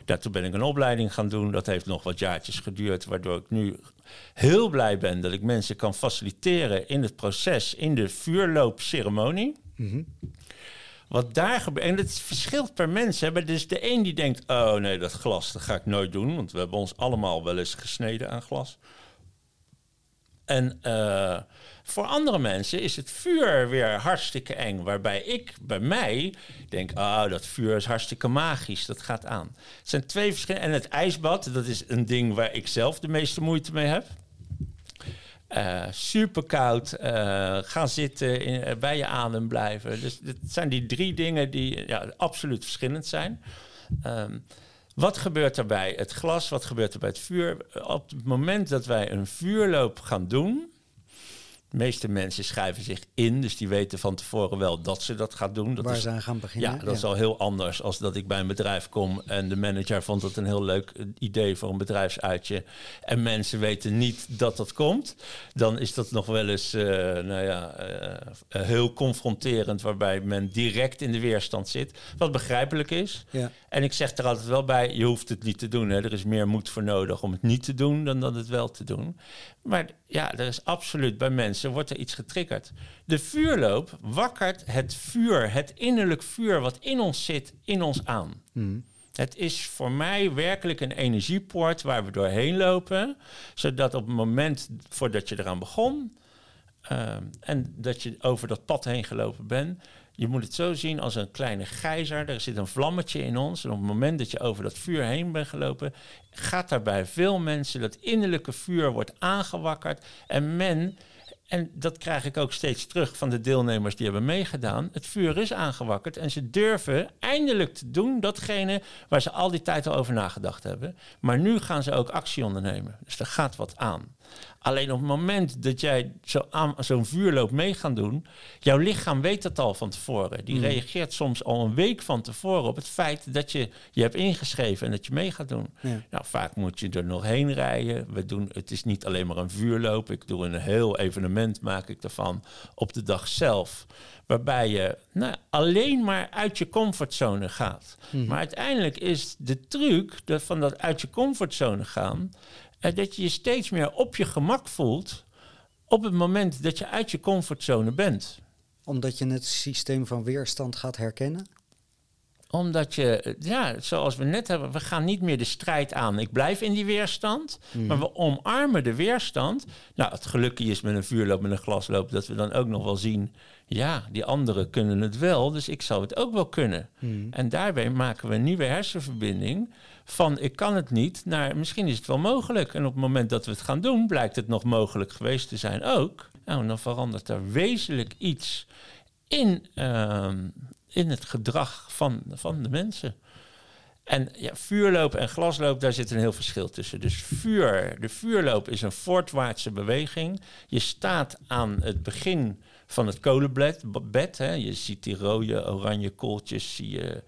Daartoe ben ik een opleiding gaan doen. Dat heeft nog wat jaartjes geduurd. Waardoor ik nu heel blij ben dat ik mensen kan faciliteren in het proces. In de vuurloopceremonie. Mm-hmm. Wat daar gebeurt, en dat verschilt per mens. Hè? Maar dus de een die denkt, oh nee, dat glas, dat ga ik nooit doen. Want we hebben ons allemaal wel eens gesneden aan glas. En uh, voor andere mensen is het vuur weer hartstikke eng. Waarbij ik bij mij denk, oh, dat vuur is hartstikke magisch. Dat gaat aan. Het zijn twee verschillende... En het ijsbad, dat is een ding waar ik zelf de meeste moeite mee heb. Uh, super koud. Uh, gaan zitten, in, uh, bij je adem blijven. Dus dat zijn die drie dingen die ja, absoluut verschillend zijn. Um, Wat gebeurt er bij het glas? Wat gebeurt er bij het vuur? Op het moment dat wij een vuurloop gaan doen... De meeste mensen schrijven zich in, dus die weten van tevoren wel dat ze dat gaan doen. Dat Waar is, ze aan gaan beginnen. Ja, dat ja. is al heel anders als dat ik bij een bedrijf kom... en de manager vond dat een heel leuk idee voor een bedrijfsuitje... en mensen weten niet dat dat komt. Dan is dat nog wel eens uh, nou ja, uh, heel confronterend... waarbij men direct in de weerstand zit, wat begrijpelijk is. Ja. En ik zeg er altijd wel bij, je hoeft het niet te doen. Hè. Er is meer moed voor nodig om het niet te doen dan dat het wel te doen. Maar ja, er is absoluut bij mensen, wordt er iets getriggerd. De vuurloop wakkert het vuur, het innerlijk vuur wat in ons zit, in ons aan. Mm. Het is voor mij werkelijk een energiepoort waar we doorheen lopen. Zodat op het moment voordat je eraan begon... Uh, en dat je over dat pad heen gelopen bent... Je moet het zo zien als een kleine gijzer. Er zit een vlammetje in ons. En op het moment dat je over dat vuur heen bent gelopen... gaat daarbij veel mensen dat innerlijke vuur wordt aangewakkerd. En men En dat krijg ik ook steeds terug van de deelnemers die hebben meegedaan. Het vuur is aangewakkerd en ze durven eindelijk te doen datgene waar ze al die tijd al over nagedacht hebben. Maar nu gaan ze ook actie ondernemen. Dus er gaat wat aan. Alleen op het moment dat jij zo aan, zo'n vuurloop mee gaat doen, jouw lichaam weet dat al van tevoren. Die mm. reageert soms al een week van tevoren op het feit dat je je hebt ingeschreven en dat je mee gaat doen. Ja. Nou, vaak moet je er nog heen rijden. We doen, het is niet alleen maar een vuurloop. Ik doe een heel evenement, maak ik ervan, op de dag zelf. Waarbij je nou, alleen maar uit je comfortzone gaat. Mm. Maar uiteindelijk is de truc dat van dat uit je comfortzone gaan, en dat je je steeds meer op je gemak voelt op het moment dat je uit je comfortzone bent. Omdat je het systeem van weerstand gaat herkennen? Omdat je, ja, zoals we net hebben, we gaan niet meer de strijd aan. Ik blijf in die weerstand, mm. maar we omarmen de weerstand. Nou, het gelukkige is met een vuurloop, met een glasloop, dat we dan ook nog wel zien, ja, die anderen kunnen het wel, dus ik zou het ook wel kunnen. Mm. En daarbij maken we een nieuwe hersenverbinding van ik kan het niet naar misschien is het wel mogelijk. En op het moment dat we het gaan doen, blijkt het nog mogelijk geweest te zijn ook. Nou, dan verandert er wezenlijk iets in, uh, in het gedrag van, van de mensen. En ja, vuurloop en glasloop, daar zit een heel verschil tussen. Dus vuur, de vuurloop is een voortwaartse beweging. Je staat aan het begin van het kolenbed. Bed, hè. Je ziet die rode, oranje kooltjes, zie je,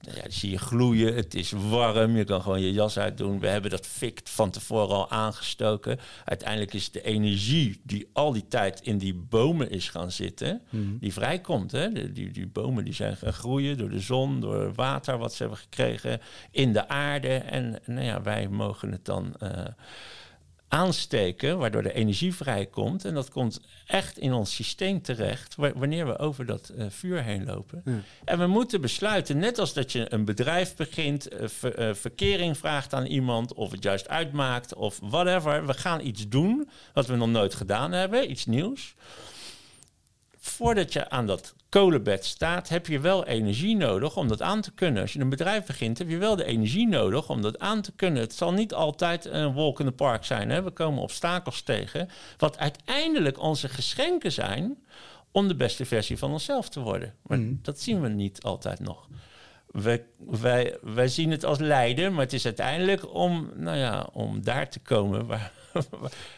nou ja, zie je gloeien. Het is warm, je kan gewoon je jas uitdoen. We hebben dat fik van tevoren al aangestoken. Uiteindelijk is de energie die al die tijd in die bomen is gaan zitten, mm-hmm. die vrijkomt. Hè. De, die, die bomen die zijn gaan groeien door de zon, door water wat ze hebben gekregen, in de aarde. En nou ja, wij mogen het dan Uh, aansteken, waardoor de energie vrijkomt. En dat komt echt in ons systeem terecht, w- wanneer we over dat uh, vuur heen lopen. Ja. En we moeten besluiten, net als dat je een bedrijf begint, Uh, ver, uh, verkering vraagt aan iemand, of het juist uitmaakt, of whatever. We gaan iets doen wat we nog nooit gedaan hebben, iets nieuws. Voordat je aan dat kolenbed staat, heb je wel energie nodig om dat aan te kunnen. Als je een bedrijf begint, heb je wel de energie nodig om dat aan te kunnen. Het zal niet altijd een walk in the park zijn. Hè? We komen obstakels tegen, wat uiteindelijk onze geschenken zijn om de beste versie van onszelf te worden. Maar mm. dat zien we niet altijd nog. Wij, wij, wij zien het als lijden, maar het is uiteindelijk om, nou ja, om daar te komen waar,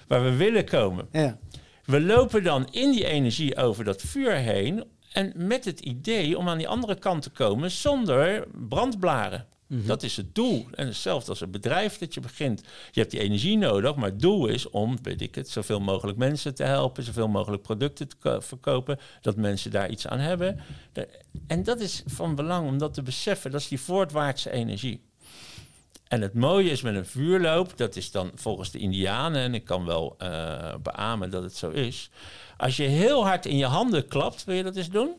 waar we willen komen. Ja. We lopen dan in die energie over dat vuur heen en met het idee om aan die andere kant te komen zonder brandblaren. Mm-hmm. Dat is het doel. En hetzelfde als een bedrijf dat je begint. Je hebt die energie nodig, maar het doel is om, weet ik het, zoveel mogelijk mensen te helpen, zoveel mogelijk producten te ko- verkopen, dat mensen daar iets aan hebben. De, en dat is van belang om dat te beseffen. Dat is die voortwaartse energie. En het mooie is met een vuurloop, dat is dan volgens de Indianen, en ik kan wel uh, beamen dat het zo is. Als je heel hard in je handen klapt, wil je dat eens doen?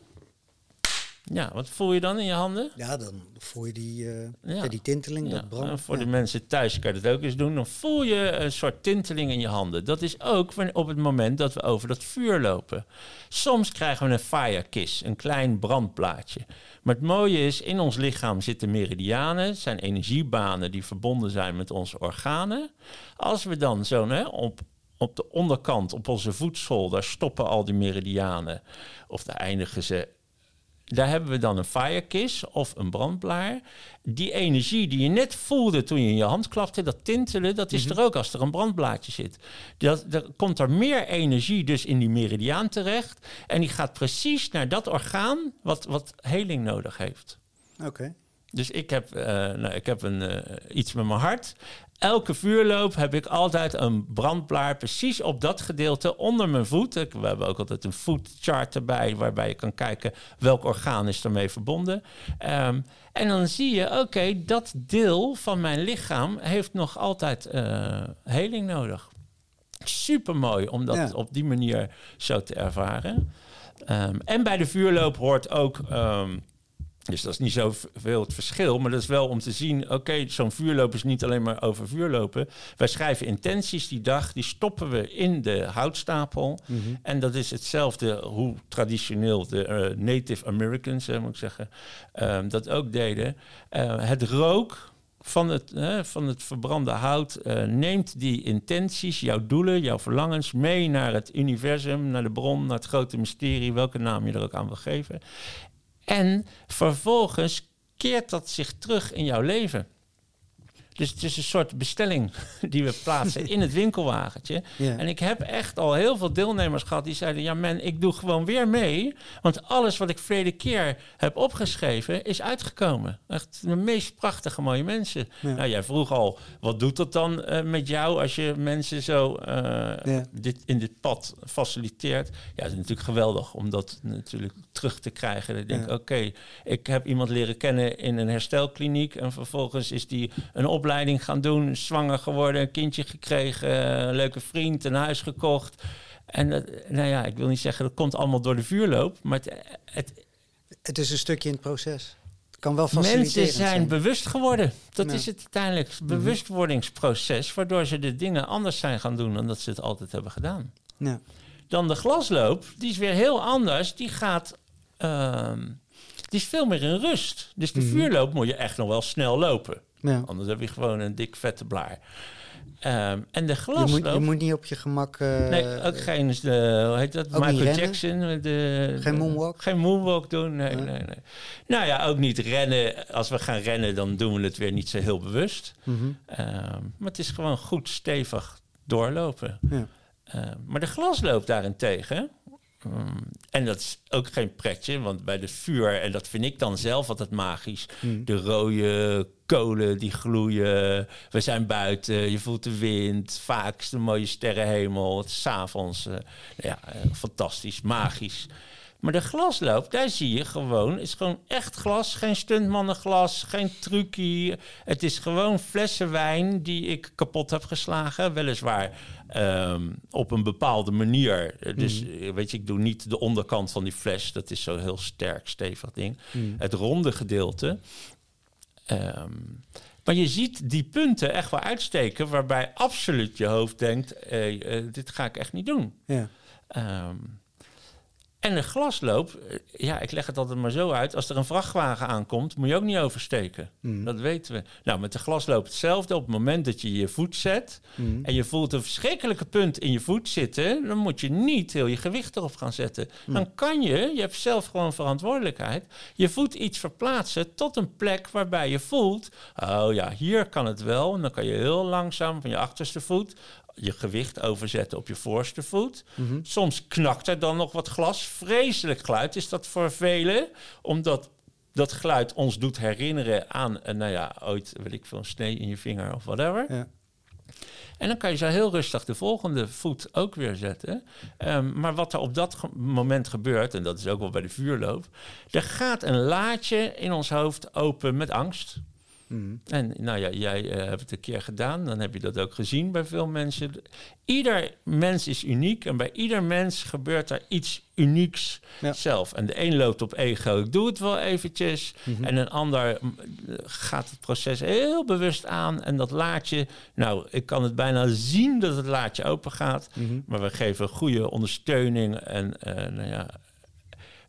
Ja, wat voel je dan in je handen? Ja, dan voel je die, uh, ja. die tinteling, ja. dat brand. En voor ja. de mensen thuis kan je dat ook eens doen. Dan voel je een soort tinteling in je handen. Dat is ook op het moment dat we over dat vuur lopen. Soms krijgen we een fire kiss, een klein brandplaatje. Maar het mooie is, in ons lichaam zitten meridianen. Zijn energiebanen die verbonden zijn met onze organen. Als we dan zo'n hè, op... op de onderkant, op onze voetsel, daar stoppen al die meridianen. Of daar eindigen ze. Daar hebben we dan een firekiss of een brandblaar. Die energie die je net voelde toen je in je hand klapte, dat tintelen, dat is mm-hmm. er ook als er een brandblaadje zit. Dat, er komt er meer energie dus in die meridiaan terecht. En die gaat precies naar dat orgaan wat, wat heling nodig heeft. Oké. Okay. Dus ik heb, uh, nou, ik heb een, uh, iets met mijn hart. Elke vuurloop heb ik altijd een brandblaar precies op dat gedeelte onder mijn voet. We hebben ook altijd een voetchart erbij waarbij je kan kijken welk orgaan is ermee verbonden. Um, en dan zie je, oké, okay, dat deel van mijn lichaam heeft nog altijd uh, heling nodig. Supermooi om dat ja. op die manier zo te ervaren. Um, en bij de vuurloop hoort ook... Um, Dus dat is niet zoveel het verschil, maar dat is wel om te zien, oké, okay, zo'n vuurloop is niet alleen maar over vuurlopen. Wij schrijven intenties die dag, die stoppen we in de houtstapel. Mm-hmm. En dat is hetzelfde hoe traditioneel de uh, Native Americans, uh, moet ik zeggen, um, dat ook deden. Uh, het rook van het, hè, van het verbrande hout uh, neemt die intenties, jouw doelen, jouw verlangens mee naar het universum, naar de bron, naar het grote mysterie, welke naam je er ook aan wil geven. En vervolgens keert dat zich terug in jouw leven. Dus het is een soort bestelling die we plaatsen in het winkelwagentje. Ja. En ik heb echt al heel veel deelnemers gehad die zeiden... ja, man, ik doe gewoon weer mee. Want alles wat ik verleden keer heb opgeschreven is uitgekomen. Echt de meest prachtige mooie mensen. Ja. Nou, jij vroeg al, wat doet dat dan uh, met jou... als je mensen zo uh, ja. dit, in dit pad faciliteert? Ja, dat is natuurlijk geweldig om dat natuurlijk terug te krijgen. Ik denk, ja. oké, okay, ik heb iemand leren kennen in een herstelkliniek... en vervolgens is die een op opleiding gaan doen, zwanger geworden, een kindje gekregen, een leuke vriend, een huis gekocht. En dat, nou ja, ik wil niet zeggen dat komt allemaal door de vuurloop, maar het, het, het is een stukje in het proces. Het kan wel faciliterend mensen zijn, zijn bewust geworden. Dat ja. is het uiteindelijk bewustwordingsproces, waardoor ze de dingen anders zijn gaan doen dan dat ze het altijd hebben gedaan. Ja. Dan de glasloop, die is weer heel anders. Die gaat. Uh, die is veel meer in rust. Dus de mm-hmm. vuurloop moet je echt nog wel snel lopen. Ja. Anders heb je gewoon een dik vette blaar. Um, en de glasloop... Je moet, je moet niet op je gemak... Uh, nee, ook geen... Uh, hoe heet dat? Michael Jackson. De, geen moonwalk? De, geen moonwalk doen, nee, ja. nee, nee. Nou ja, ook niet rennen. Als we gaan rennen, dan doen we het weer niet zo heel bewust. Mm-hmm. Um, maar het is gewoon goed stevig doorlopen. Ja. Um, maar de glasloop daarentegen... Um, en dat is ook geen pretje, want bij de vuur... en dat vind ik dan zelf altijd magisch... Mm. de rode kolen die gloeien, we zijn buiten, je voelt de wind... vaak is de mooie sterrenhemel, het is 's avonds. Uh, nou ja, fantastisch, magisch. Maar de glasloop, daar zie je gewoon... is gewoon echt glas, geen stuntmannenglas, geen trucje. Het is gewoon flessen wijn die ik kapot heb geslagen. Weliswaar um, op een bepaalde manier. Dus mm. weet je, ik doe niet de onderkant van die fles. Dat is zo'n heel sterk, stevig ding. Mm. Het ronde gedeelte... Um, maar je ziet die punten echt wel uitsteken... waarbij absoluut je hoofd denkt... Eh, uh, dit ga ik echt niet doen. Ja. Um, en een glasloop... ja, ik leg het altijd maar zo uit... als er een vrachtwagen aankomt, moet je ook niet oversteken. Mm. Dat weten we. Nou, met de glasloop hetzelfde. Op het moment dat je je voet zet... Mm. en je voelt een verschrikkelijke punt in je voet zitten... dan moet je niet heel je gewicht erop gaan zetten. Mm. Dan kan je, je hebt zelf gewoon verantwoordelijkheid... je voet iets verplaatsen tot een plek waarbij je voelt... oh ja, hier kan het wel. En dan kan je heel langzaam van je achterste voet... je gewicht overzetten op je voorste voet. Mm-hmm. Soms knakt er dan nog wat glas. Vreselijk geluid is dat voor velen. Omdat dat geluid ons doet herinneren aan... nou ja, ooit, weet ik veel, snee in je vinger of whatever. Ja. En dan kan je zo heel rustig de volgende voet ook weer zetten. Um, maar wat er op dat ge- moment gebeurt... en dat is ook wel bij de vuurloop... er gaat een laadje in ons hoofd open met angst... Mm. En nou ja, jij uh, hebt het een keer gedaan. Dan heb je dat ook gezien bij veel mensen. Ieder mens is uniek. En bij ieder mens gebeurt er iets unieks ja. zelf. En de een loopt op ego. Ik doe het wel eventjes. Mm-hmm. En een ander gaat het proces heel bewust aan. En dat laadje... Nou, ik kan het bijna zien dat het laadje open gaat. Mm-hmm. Maar we geven goede ondersteuning. En uh, nou ja...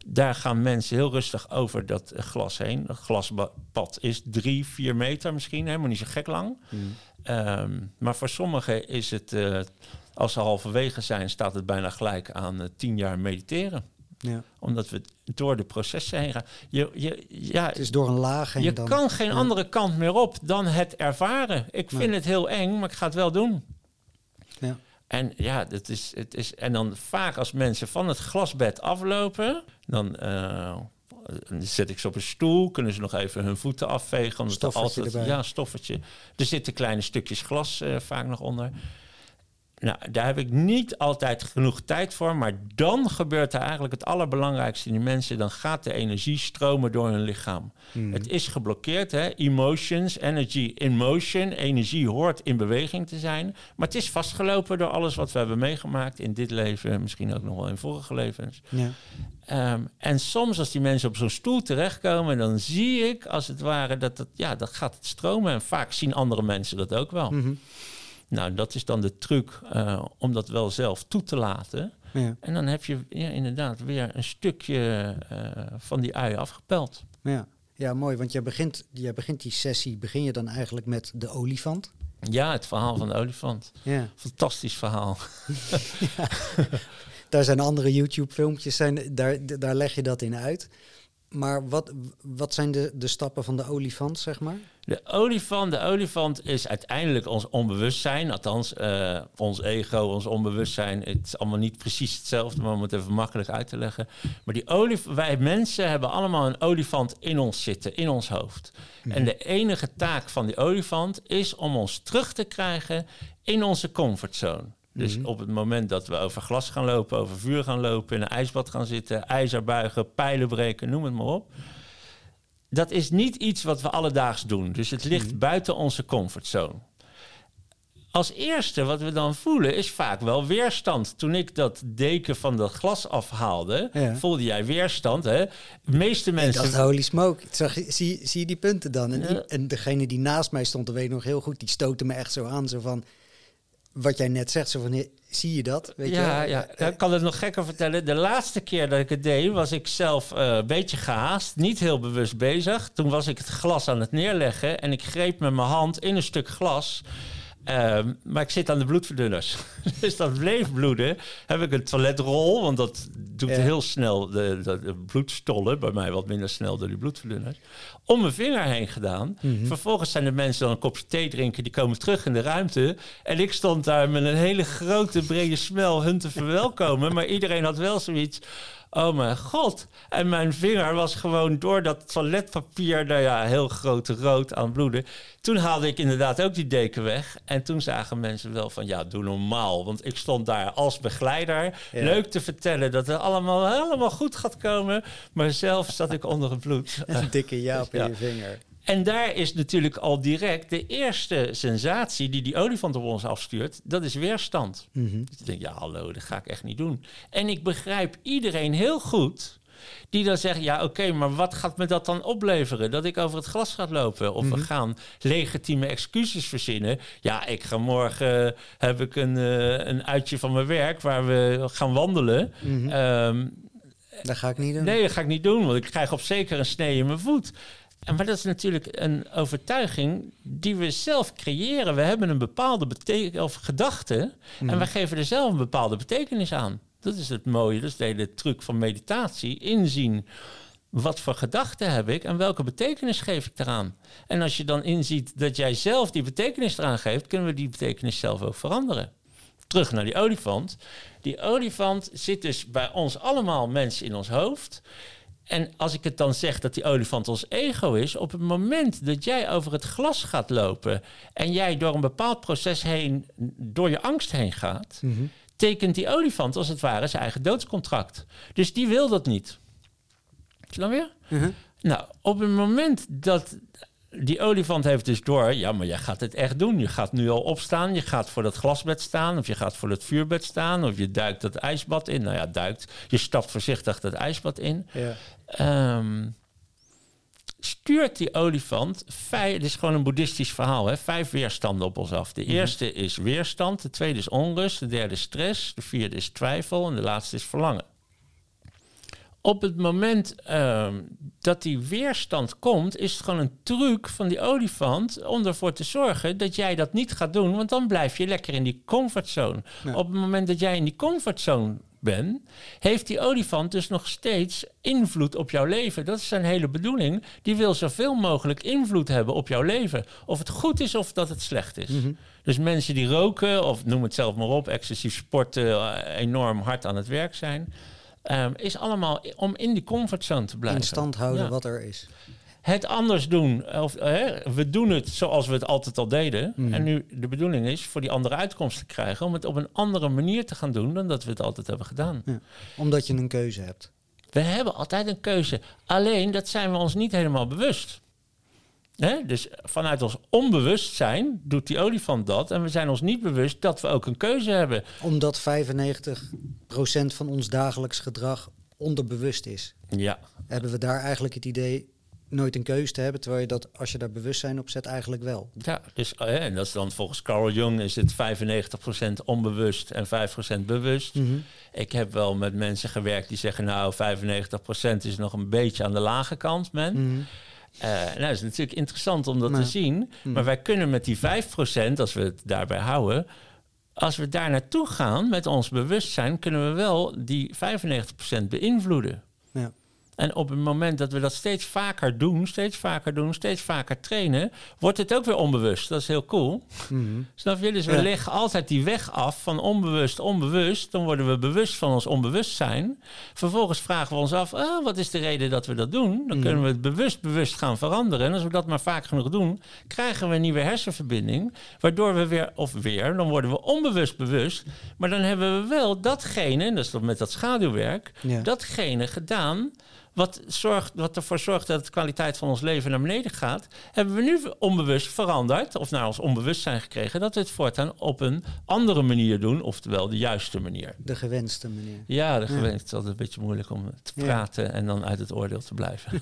Daar gaan mensen heel rustig over dat glas heen. Dat glaspad is drie, vier meter misschien. Helemaal niet zo gek lang. Mm. Um, maar voor sommigen is het... Uh, als ze halverwege zijn, staat het bijna gelijk aan uh, tien jaar mediteren. Ja. Omdat we door de processen heen gaan. Je, je, ja, het is door een laag heen. Je dan kan geen ja. andere kant meer op dan het ervaren. Ik vind nee. het heel eng, maar ik ga het wel doen. Ja. En ja, dat is, het is, en dan vaak als mensen van het glasbed aflopen, dan uh, zet ik ze op een stoel, kunnen ze nog even hun voeten afvegen. Omdat er altijd, ja, stoffertje. Er zitten kleine stukjes glas uh, vaak nog onder. Nou, daar heb ik niet altijd genoeg tijd voor, maar dan gebeurt er eigenlijk het allerbelangrijkste in die mensen. Dan gaat de energie stromen door hun lichaam. Mm. Het is geblokkeerd, hè? Emotions, energy in motion. Energie hoort in beweging te zijn. Maar het is vastgelopen door alles wat we hebben meegemaakt in dit leven, misschien ook nog wel in vorige levens. Ja. Um, en soms als die mensen op zo'n stoel terechtkomen, dan zie ik als het ware dat dat, ja, dat gaat het stromen. En vaak zien andere mensen dat ook wel. Mm-hmm. Nou, dat is dan de truc uh, om dat wel zelf toe te laten. Ja. En dan heb je ja, inderdaad weer een stukje uh, van die ui afgepeld. Ja. Ja, mooi, want jij begint, jij begint die sessie, begin je dan eigenlijk met de olifant? Ja, het verhaal van de olifant. Ja. Fantastisch verhaal. Ja. Daar zijn andere YouTube-filmpjes, zijn, daar, daar leg je dat in uit. Maar wat, wat zijn de, de stappen van de olifant, zeg maar? De olifant, de olifant is uiteindelijk ons onbewustzijn. Althans, uh, ons ego, ons onbewustzijn. Het is allemaal niet precies hetzelfde, maar om het even makkelijk uit te leggen. Maar die olif- wij mensen hebben allemaal een olifant in ons zitten, in ons hoofd. Hmm. En de enige taak van die olifant is om ons terug te krijgen in onze comfortzone. Dus op het moment dat we over glas gaan lopen, over vuur gaan lopen, in een ijsbad gaan zitten, ijzer buigen, pijlen breken, noem het maar op. Dat is niet iets wat we alledaags doen. Dus het ligt mm. buiten onze comfortzone. Als eerste wat we dan voelen is vaak wel weerstand. Toen ik dat deken van dat glas afhaalde, ja. voelde jij weerstand. Hè? De meeste mensen... Ik dacht, holy smoke. Zag, zie, zie je die punten dan? En, ja. en degene die naast mij stond, dat weet ik nog heel goed, die stootte me echt zo aan, zo van... Wat jij net zegt, zo van, zie je dat? Weet ja, je? ja, ik kan het nog gekker vertellen. De laatste keer dat ik het deed, was ik zelf uh, een beetje gehaast. Niet heel bewust bezig. Toen was ik het glas aan het neerleggen. En ik greep met mijn hand in een stuk glas. Uh, maar ik zit aan de bloedverdunners. Dus dat bleef bloeden. Heb ik een toiletrol, want dat doet ja. heel snel de, de, de bloedstollen. Bij mij wat minder snel door die bloedverdunners. Om mijn vinger heen gedaan. Mm-hmm. Vervolgens zijn de mensen dan een kopje thee drinken. Die komen terug in de ruimte. En ik stond daar met een hele grote brede smel hun te verwelkomen. Maar iedereen had wel zoiets... Oh mijn god. En mijn vinger was gewoon door dat toiletpapier... nou ja, heel grote rood aan bloeden. Toen haalde ik inderdaad ook die deken weg. En toen zagen mensen wel van, ja, doe normaal. Want ik stond daar als begeleider. Ja. Leuk te vertellen dat het allemaal helemaal goed gaat komen. Maar zelf zat ik onder het bloed. Een dikke jaap in ja. je vinger. En daar is natuurlijk al direct de eerste sensatie die die olifant op ons afstuurt. Dat is weerstand. Mm-hmm. Dus ik denk, ja hallo, dat ga ik echt niet doen. En ik begrijp iedereen heel goed die dan zegt, ja oké, okay, maar wat gaat me dat dan opleveren? Dat ik over het glas ga lopen? Of mm-hmm. we gaan legitieme excuses verzinnen. Ja, ik ga morgen, uh, heb ik een, uh, een uitje van mijn werk waar we gaan wandelen. Mm-hmm. Um, dat ga ik niet doen. Nee, dat ga ik niet doen, want ik krijg op zeker een snee in mijn voet. Maar dat is natuurlijk een overtuiging die we zelf creëren. We hebben een bepaalde beteken- of gedachte mm. en we geven er zelf een bepaalde betekenis aan. Dat is het mooie, dat is de hele truc van meditatie. Inzien, wat voor gedachten heb ik en welke betekenis geef ik eraan? En als je dan inziet dat jij zelf die betekenis eraan geeft, kunnen we die betekenis zelf ook veranderen. Terug naar die olifant. Die olifant zit dus bij ons allemaal mensen in ons hoofd. En als ik het dan zeg dat die olifant ons ego is... op het moment dat jij over het glas gaat lopen... en jij door een bepaald proces heen, door je angst heen gaat... Mm-hmm. tekent die olifant als het ware zijn eigen doodscontract. Dus die wil dat niet. Snap je? Mm-hmm. Nou, op het moment dat... Die olifant heeft dus door, ja, maar jij gaat het echt doen. Je gaat nu al opstaan, je gaat voor dat glasbed staan... of je gaat voor dat vuurbed staan, of je duikt dat ijsbad in. Nou ja, duikt. Je stapt voorzichtig dat ijsbad in. Ja. Um, stuurt die olifant... Vijf, het is gewoon een boeddhistisch verhaal, hè, vijf weerstanden op ons af. De mm-hmm. eerste is weerstand, de tweede is onrust... de derde is stress, de vierde is twijfel... en de laatste is verlangen. Op het moment uh, dat die weerstand komt... is het gewoon een truc van die olifant... om ervoor te zorgen dat jij dat niet gaat doen... want dan blijf je lekker in die comfortzone. Ja. Op het moment dat jij in die comfortzone bent... heeft die olifant dus nog steeds invloed op jouw leven. Dat is zijn hele bedoeling. Die wil zoveel mogelijk invloed hebben op jouw leven. Of het goed is of dat het slecht is. Mm-hmm. Dus mensen die roken, of noem het zelf maar op... excessief sporten, uh, enorm hard aan het werk zijn... Um, is allemaal om in die comfortzone te blijven. In stand houden ja. wat er is. Het anders doen. Of, uh, we doen het zoals we het altijd al deden. Mm. En nu de bedoeling is voor die andere uitkomst te krijgen... om het op een andere manier te gaan doen dan dat we het altijd hebben gedaan. Ja. Omdat je een keuze hebt. We hebben altijd een keuze. Alleen, dat zijn we ons niet helemaal bewust. Hè? Dus vanuit ons onbewustzijn doet die olifant dat... en we zijn ons niet bewust dat we ook een keuze hebben. Omdat vijfennegentig procent van ons dagelijks gedrag onderbewust is. Ja. Hebben we daar eigenlijk het idee nooit een keuze te hebben... terwijl je dat, als je daar bewustzijn op zet, eigenlijk wel. Ja, dus, en dat is dan volgens Carl Jung is het vijfennegentig procent onbewust en vijf procent bewust. Mm-hmm. Ik heb wel met mensen gewerkt die zeggen... nou, vijfennegentig procent is nog een beetje aan de lage kant, man... Mm-hmm. Uh, nou, dat is natuurlijk interessant om dat nou. te zien. Hmm. Maar wij kunnen met die vijf procent, als we het daarbij houden... Als we daar naartoe gaan met ons bewustzijn... kunnen we wel die vijfennegentig procent beïnvloeden. Ja. En op het moment dat we dat steeds vaker doen... steeds vaker doen, steeds vaker trainen... wordt het ook weer onbewust. Dat is heel cool. Mm-hmm. Snap je? Dus we ja. leggen altijd die weg af van onbewust, onbewust. Dan worden we bewust van ons onbewustzijn. Vervolgens vragen we ons af... Oh, wat is de reden dat we dat doen? Dan mm-hmm. kunnen we het bewust, bewust gaan veranderen. En als we dat maar vaak genoeg doen... krijgen we een nieuwe hersenverbinding. Waardoor we weer, of weer, dan worden we onbewust bewust. Maar dan hebben we wel datgene... en dat is toch met dat schaduwwerk... Ja. datgene gedaan... Wat, zorgt, wat ervoor zorgt dat de kwaliteit van ons leven naar beneden gaat... hebben we nu onbewust veranderd, of naar ons onbewustzijn gekregen... dat we het voortaan op een andere manier doen, oftewel de juiste manier. De gewenste manier. Ja, de gewenste. Ja. Het is altijd een beetje moeilijk om te praten ja. en dan uit het oordeel te blijven.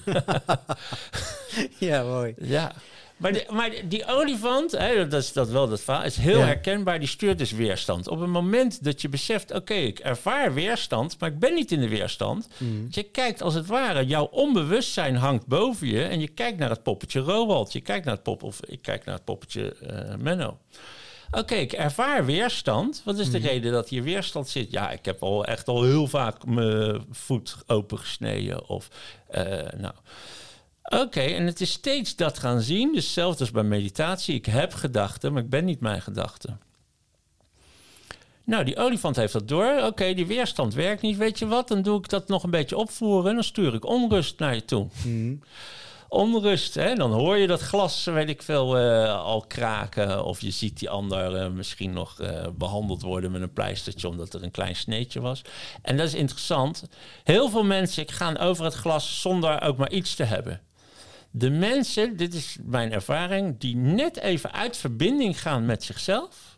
Ja, mooi. Ja. Maar, de, maar die olifant, hè, dat is dat wel dat verhaal, is heel ja. herkenbaar. Die stuurt dus weerstand. Op het moment dat je beseft, oké, okay, ik ervaar weerstand, maar ik ben niet in de weerstand. Mm. Dus je kijkt als het ware, jouw onbewustzijn hangt boven je en je kijkt naar het poppetje Roald. Je kijkt naar het pop, of ik kijk naar het poppetje uh, Menno. Oké, okay, ik ervaar weerstand. Wat is de mm-hmm. reden dat hier weerstand zit? Ja, ik heb al echt al heel vaak mijn voet opengesneden of uh, nou. Oké, okay, en het is steeds dat gaan zien. Dus zelfs als bij meditatie. Ik heb gedachten, maar ik ben niet mijn gedachten. Nou, die olifant heeft dat door. Oké, okay, die weerstand werkt niet. Weet je wat? Dan doe ik dat nog een beetje opvoeren... en dan stuur ik onrust naar je toe. Mm. Onrust, hè? Dan hoor je dat glas, weet ik veel, uh, al kraken... of je ziet die ander uh, misschien nog uh, behandeld worden met een pleistertje... omdat er een klein sneetje was. En dat is interessant. Heel veel mensen gaan over het glas zonder ook maar iets te hebben... De mensen, dit is mijn ervaring, die net even uit verbinding gaan met zichzelf...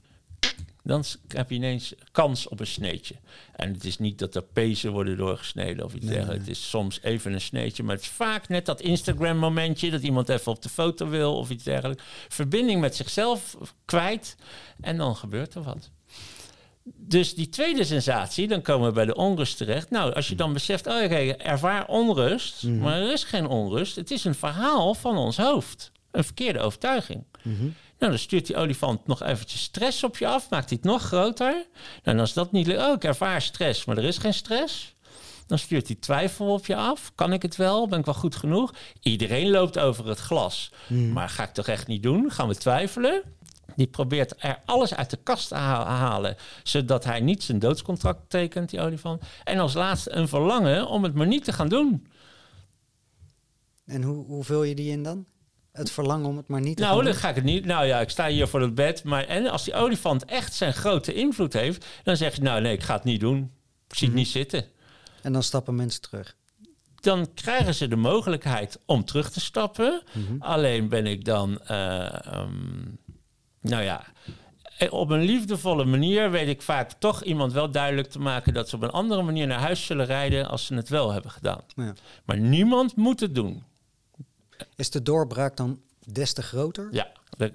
dan heb je ineens kans op een sneetje. En het is niet dat er pezen worden doorgesneden of iets dergelijks. Nee, nee. Het is soms even een sneetje, maar het is vaak net dat Instagram-momentje... dat iemand even op de foto wil of iets dergelijks. Verbinding met zichzelf kwijt en dan gebeurt er wat. Dus die tweede sensatie, dan komen we bij de onrust terecht. Nou, als je dan beseft, oh, oké, ervaar onrust, mm-hmm. maar er is geen onrust. Het is een verhaal van ons hoofd. Een verkeerde overtuiging. Mm-hmm. Nou, dan stuurt die olifant nog eventjes stress op je af, maakt die het nog groter. Nou, en als dat niet lukt, oh, ik ervaar stress, maar er is geen stress. Dan stuurt die twijfel op je af. Kan ik het wel? Ben ik wel goed genoeg? Iedereen loopt over het glas. Mm. Maar ga ik toch echt niet doen? Gaan we twijfelen? Die probeert er alles uit de kast te halen... zodat hij niet zijn doodscontract tekent, die olifant. En als laatste een verlangen om het maar niet te gaan doen. En hoe, hoe vul je die in dan? Het verlangen om het maar niet te nou, gaan doen? Nou, dan ga ik het niet... Nou ja, ik sta hier voor het bed. Maar en als die olifant echt zijn grote invloed heeft... dan zeg je, nou nee, ik ga het niet doen. Ik zie het mm-hmm. niet zitten. En dan stappen mensen terug. Dan krijgen ze de mogelijkheid om terug te stappen. Mm-hmm. Alleen ben ik dan... Uh, um, Nou ja, op een liefdevolle manier weet ik vaak toch iemand wel duidelijk te maken... dat ze op een andere manier naar huis zullen rijden als ze het wel hebben gedaan. Ja. Maar niemand moet het doen. Is de doorbraak dan des te groter? Ja,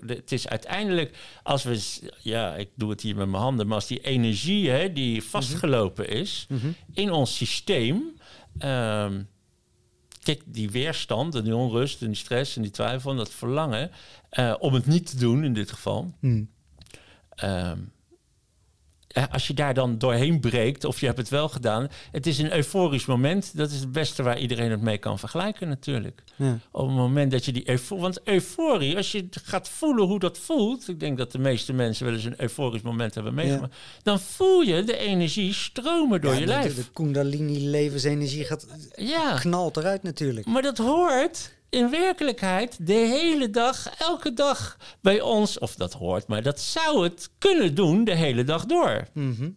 het is uiteindelijk... als we, ja, ik doe het hier met mijn handen... maar als die energie hè, die vastgelopen is mm-hmm. in ons systeem... Um, Kijk, die weerstand en die onrust en die stress en die twijfel en dat verlangen... Uh, om het niet te doen in dit geval. Hmm. Um, als je daar dan doorheen breekt of je hebt het wel gedaan... het is een euforisch moment. Dat is het beste waar iedereen het mee kan vergelijken natuurlijk. Ja. Op het moment dat je die euforie... Want euforie, als je gaat voelen hoe dat voelt... ik denk dat de meeste mensen wel eens een euforisch moment hebben meegemaakt... Ja. Dan voel je de energie stromen door ja, je de, lijf. De, de kundalini-levensenergie gaat ja. knalt eruit natuurlijk. Maar dat hoort... in werkelijkheid de hele dag, elke dag bij ons... of dat hoort, maar dat zou het kunnen doen de hele dag door. Mm-hmm.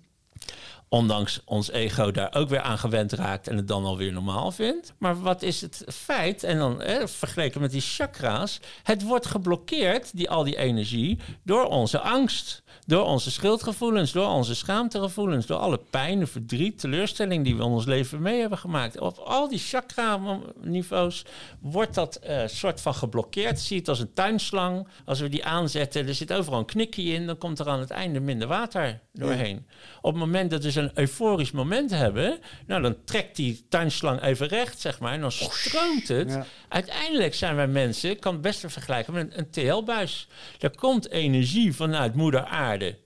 Ondanks ons ego daar ook weer aan gewend raakt... en het dan alweer normaal vindt. Maar wat is het feit, en dan eh, vergeleken met die chakra's... het wordt geblokkeerd, die, al die energie, door onze angst... door onze schuldgevoelens, door onze schaamtegevoelens... door alle pijn, verdriet, teleurstelling die we in ons leven mee hebben gemaakt. Op al die chakra-niveaus wordt dat uh, soort van geblokkeerd. Zie het als een tuinslang. Als we die aanzetten, er zit overal een knikje in... dan komt er aan het einde minder water doorheen. Ja. Op het moment dat dus een een euforisch moment hebben, nou dan trekt die tuinslang even recht, zeg maar, en dan stroomt het. Ja. Uiteindelijk zijn wij mensen, ik kan het best vergelijken met een, een T L-buis. Er komt energie vanuit moeder aarde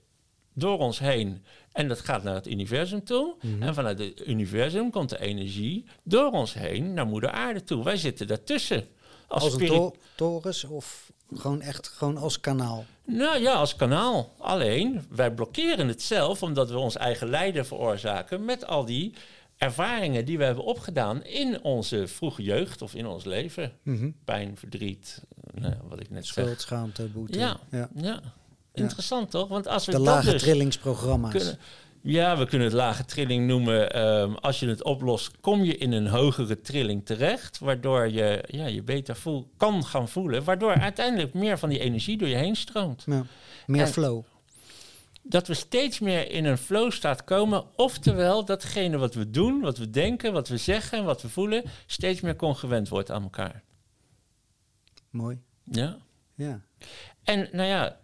door ons heen. En dat gaat naar het universum toe. Mm-hmm. En vanuit het universum komt de energie door ons heen naar moeder aarde toe. Wij zitten daartussen. Als, als een spiri- to- torens of gewoon echt gewoon als kanaal? Nou ja, als kanaal. Alleen, wij blokkeren het zelf omdat we ons eigen lijden veroorzaken met al die ervaringen die we hebben opgedaan in onze vroege jeugd of in ons leven. Mm-hmm. Pijn, verdriet, nou, wat ik net zei. Schuld, schaamte, boete. Ja, ja. ja. Interessant ja. toch? Want als we de lage dus trillingsprogramma's. Kunnen, ja, we kunnen het lage trilling noemen. Um, als je het oplost, kom je in een hogere trilling terecht. Waardoor je ja, je beter voel, kan gaan voelen. Waardoor uiteindelijk meer van die energie door je heen stroomt. Ja, meer en flow. Dat we steeds meer in een flow staat komen. Oftewel, datgene wat we doen, wat we denken, wat we zeggen, wat we voelen. Steeds meer congruent wordt aan elkaar. Mooi. Ja. Ja. En nou ja,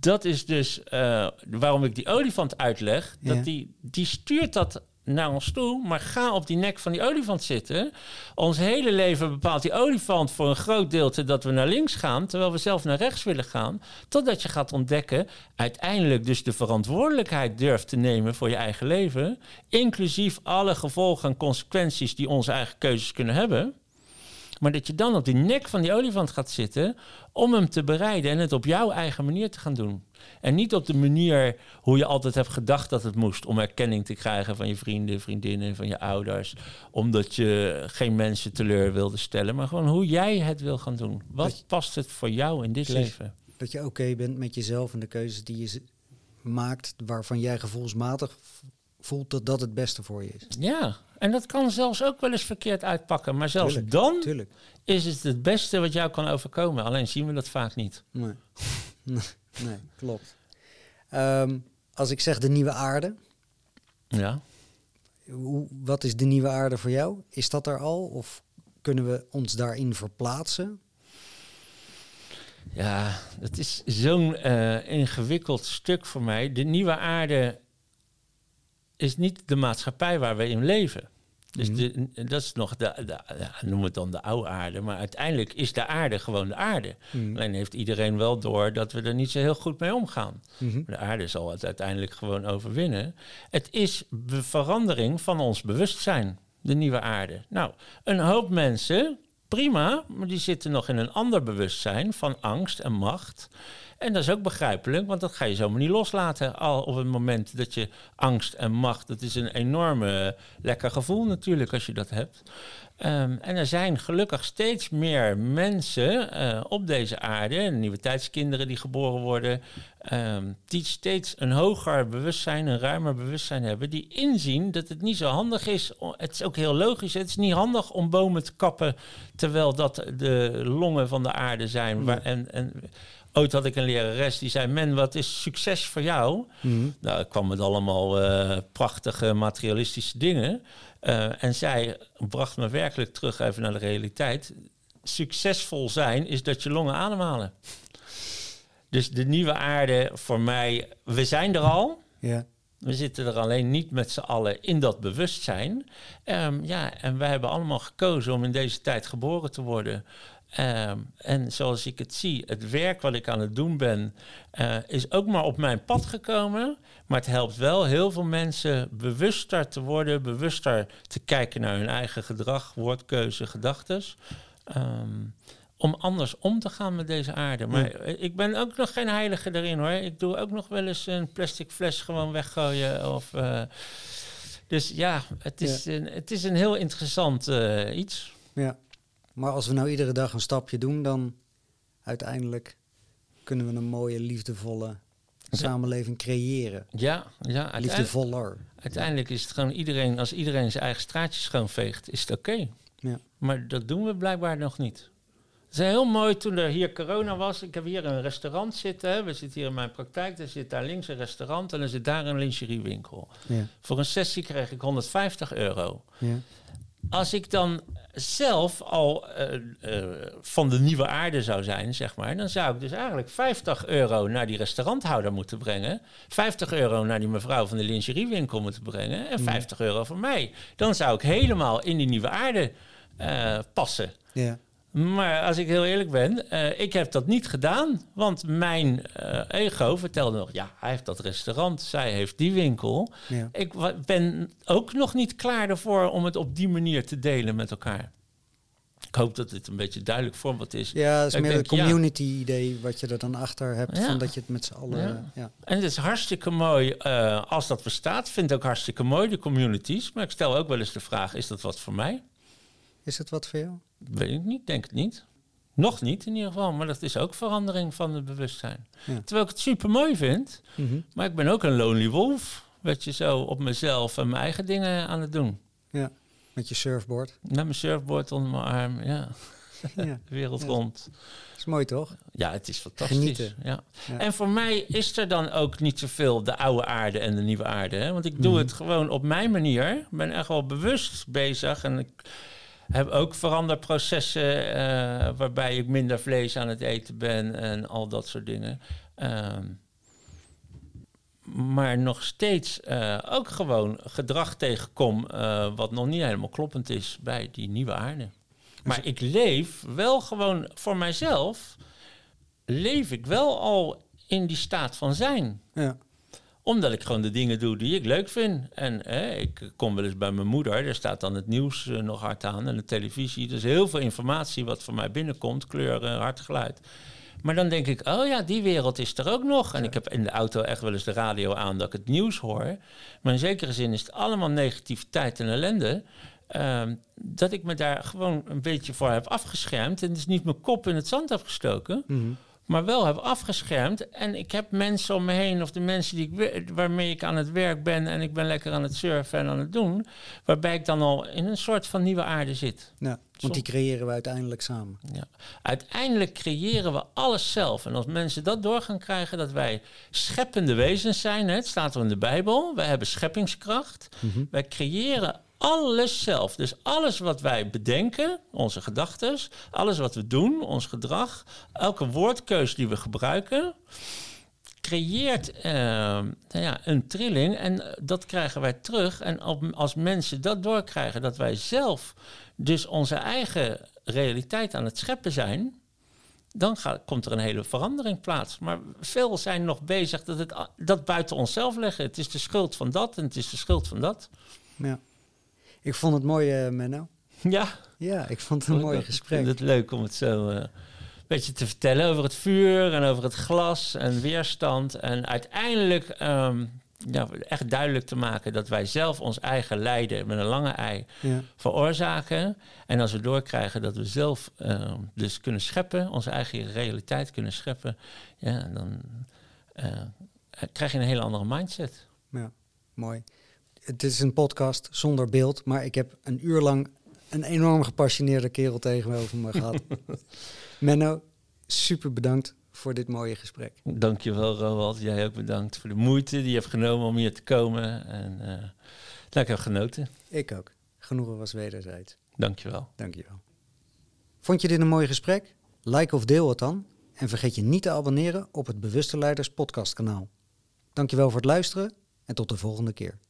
dat is dus uh, waarom ik die olifant uitleg. Dat ja. die, die stuurt dat naar ons toe. Maar ga op die nek van die olifant zitten. Ons hele leven bepaalt die olifant voor een groot deel dat we naar links gaan. Terwijl we zelf naar rechts willen gaan. Totdat je gaat ontdekken. Uiteindelijk dus de verantwoordelijkheid durft te nemen voor je eigen leven. Inclusief alle gevolgen en consequenties die onze eigen keuzes kunnen hebben. Maar dat je dan op die nek van die olifant gaat zitten om hem te bereiden en het op jouw eigen manier te gaan doen. En niet op de manier hoe je altijd hebt gedacht dat het moest. Om erkenning te krijgen van je vrienden, vriendinnen, van je ouders. Omdat je geen mensen teleur wilde stellen. Maar gewoon hoe jij het wil gaan doen. Wat dat past het voor jou in dit leven? Dat je oké okay bent met jezelf en de keuzes die je z- maakt. Waarvan jij gevoelsmatig voelt dat dat het beste voor je is. Ja, en dat kan zelfs ook wel eens verkeerd uitpakken. Maar zelfs tuurlijk, dan tuurlijk. is het het beste wat jou kan overkomen. Alleen zien we dat vaak niet. Nee, nee klopt. Um, als ik zeg de nieuwe aarde. Ja. Hoe, wat is de nieuwe aarde voor jou? Is dat er al? Of kunnen we ons daarin verplaatsen? Ja, dat is zo'n uh, ingewikkeld stuk voor mij. De nieuwe aarde is niet de maatschappij waar we in leven. Dus mm-hmm. de, dat is nog, de, de, de, noem het dan de oude aarde, maar uiteindelijk is de aarde gewoon de aarde. Mm-hmm. Alleen heeft iedereen wel door dat we er niet zo heel goed mee omgaan. Mm-hmm. De aarde zal het uiteindelijk gewoon overwinnen. Het is de verandering van ons bewustzijn, de nieuwe aarde. Nou, een hoop mensen, prima, maar die zitten nog in een ander bewustzijn van angst en macht. En dat is ook begrijpelijk, want dat ga je zomaar niet loslaten. Al op het moment dat je angst en macht, dat is een enorme uh, lekker gevoel natuurlijk als je dat hebt. Um, en er zijn gelukkig steeds meer mensen uh, op deze aarde, nieuwe tijdskinderen die geboren worden, um, die steeds een hoger bewustzijn, een ruimer bewustzijn hebben, die inzien dat het niet zo handig is. Het is ook heel logisch, het is niet handig om bomen te kappen, terwijl dat de longen van de aarde zijn. Waar, en, en, Ooit had ik een lerares die zei, men, wat is succes voor jou? Mm. Nou, ik kwam met allemaal uh, prachtige materialistische dingen. Uh, en zij bracht me werkelijk terug even naar de realiteit. Succesvol zijn is dat je longen ademhalen. Dus de nieuwe aarde voor mij, we zijn er al. Yeah. We zitten er alleen niet met z'n allen in dat bewustzijn. Um, ja, en wij hebben allemaal gekozen om in deze tijd geboren te worden. Um, en zoals ik het zie, het werk wat ik aan het doen ben, uh, is ook maar op mijn pad gekomen. Maar het helpt wel heel veel mensen bewuster te worden, bewuster te kijken naar hun eigen gedrag, woordkeuze, gedachtes. Um, om anders om te gaan met deze aarde. Maar ja. ik ben ook nog geen heilige erin hoor. Ik doe ook nog wel eens een plastic fles gewoon weggooien of... Uh, dus ja, het is, ja. Een, het is een heel interessant uh, iets. Ja. Maar als we nou iedere dag een stapje doen, dan uiteindelijk kunnen we een mooie, liefdevolle samenleving creëren. Ja, ja. Uiteindelijk, liefdevoller. Uiteindelijk is het gewoon iedereen, als iedereen zijn eigen straatje schoonveegt, is het oké. Okay. Ja. Maar dat doen we blijkbaar nog niet. Het is heel mooi toen er hier corona was. Ik heb hier een restaurant zitten. We zitten hier in mijn praktijk. Er zit daar links een restaurant en er zit daar een lingeriewinkel. Ja. Voor een sessie kreeg ik honderdvijftig euro. Ja. Als ik dan zelf al uh, uh, van de nieuwe aarde zou zijn, zeg maar, dan zou ik dus eigenlijk vijftig euro naar die restauranthouder moeten brengen, vijftig euro naar die mevrouw van de lingeriewinkel moeten brengen en vijftig euro voor mij. Dan zou ik helemaal in die nieuwe aarde uh, passen. Ja. Maar als ik heel eerlijk ben, uh, ik heb dat niet gedaan. Want mijn uh, ego vertelde nog, ja, hij heeft dat restaurant, zij heeft die winkel. Ja. Ik w- ben ook nog niet klaar ervoor om het op die manier te delen met elkaar. Ik hoop dat dit een beetje duidelijk voorbeeld is. Ja, dat is meer een community-idee ja. wat je er dan achter hebt, ja. van dat je het met z'n allen... Ja. Ja. En het is hartstikke mooi uh, als dat bestaat. Vind ik ook hartstikke mooi, de communities. Maar ik stel ook wel eens de vraag, is dat wat voor mij? Is het wat voor jou? Weet ik niet, denk het niet. Nog niet in ieder geval, maar dat is ook verandering van het bewustzijn. Ja. Terwijl ik het super mooi vind, mm-hmm. maar ik ben ook een lonely wolf. Weet je, zo op mezelf en mijn eigen dingen aan het doen. Ja, met je surfboard. Met mijn surfboard onder mijn arm, ja. ja. Wereld ja. rond. Dat is mooi toch? Ja, het is fantastisch. Genieten. Ja. Ja. En voor mij is er dan ook niet zoveel de oude aarde en de nieuwe aarde. Hè? Want ik doe mm. het gewoon op mijn manier. Ik ben echt wel bewust bezig en ik... heb ook veranderprocessen uh, waarbij ik minder vlees aan het eten ben en al dat soort dingen. Uh, maar nog steeds uh, ook gewoon gedrag tegenkom uh, wat nog niet helemaal kloppend is bij die nieuwe aarde. Maar ik leef wel gewoon voor mijzelf, leef ik wel al in die staat van zijn. Ja. Omdat ik gewoon de dingen doe die ik leuk vind. En eh, ik kom wel eens bij mijn moeder. Daar staat dan het nieuws uh, nog hard aan. En de televisie. Dus heel veel informatie wat voor mij binnenkomt. Kleuren, hard geluid. Maar dan denk ik, oh ja, die wereld is er ook nog. En ja. ik heb in de auto echt wel eens de radio aan dat ik het nieuws hoor. Maar in zekere zin is het allemaal negativiteit en ellende. Uh, dat ik me daar gewoon een beetje voor heb afgeschermd. En dus niet mijn kop in het zand heb gestoken. Mm-hmm. Maar wel heb afgeschermd. En ik heb mensen om me heen, of de mensen die ik, waarmee ik aan het werk ben... en ik ben lekker aan het surfen en aan het doen... waarbij ik dan al in een soort van nieuwe aarde zit. Ja, want die creëren we uiteindelijk samen. Ja. Uiteindelijk creëren we alles zelf. En als mensen dat door gaan krijgen, dat wij scheppende wezens zijn... Hè, het staat er in de Bijbel, wij hebben scheppingskracht. Mm-hmm. Wij creëren alles zelf. Dus alles wat wij bedenken, onze gedachten, alles wat we doen, ons gedrag, elke woordkeus die we gebruiken, creëert uh, nou ja, een trilling en dat krijgen wij terug. En als mensen dat doorkrijgen, dat wij zelf dus onze eigen realiteit aan het scheppen zijn, dan gaat, komt er een hele verandering plaats. Maar veel zijn nog bezig dat het dat buiten onszelf leggen. Het is de schuld van dat en het is de schuld van dat. Ja. Ik vond het mooi, uh, Menno. Ja? Ja, ik vond het een mooi gesprek. Ik vind het leuk om het zo uh, een beetje te vertellen over het vuur en over het glas en weerstand. En uiteindelijk um, ja, echt duidelijk te maken dat wij zelf ons eigen lijden met een lange ei ja. veroorzaken. En als we doorkrijgen dat we zelf uh, dus kunnen scheppen, onze eigen realiteit kunnen scheppen, ja, dan uh, krijg je een hele andere mindset. Ja, mooi. Het is een podcast zonder beeld, maar ik heb een uur lang een enorm gepassioneerde kerel tegenover me gehad. Menno, super bedankt voor dit mooie gesprek. Dankjewel, Roald. Jij ook bedankt voor de moeite die je hebt genomen om hier te komen. En uh, ik heb genoten. Ik ook. Genoegen was wederzijds. Dankjewel. Dankjewel. Vond je dit een mooi gesprek? Like of deel het dan. En vergeet je niet te abonneren op het Bewuste Leiders podcast kanaal. Dankjewel voor het luisteren en tot de volgende keer.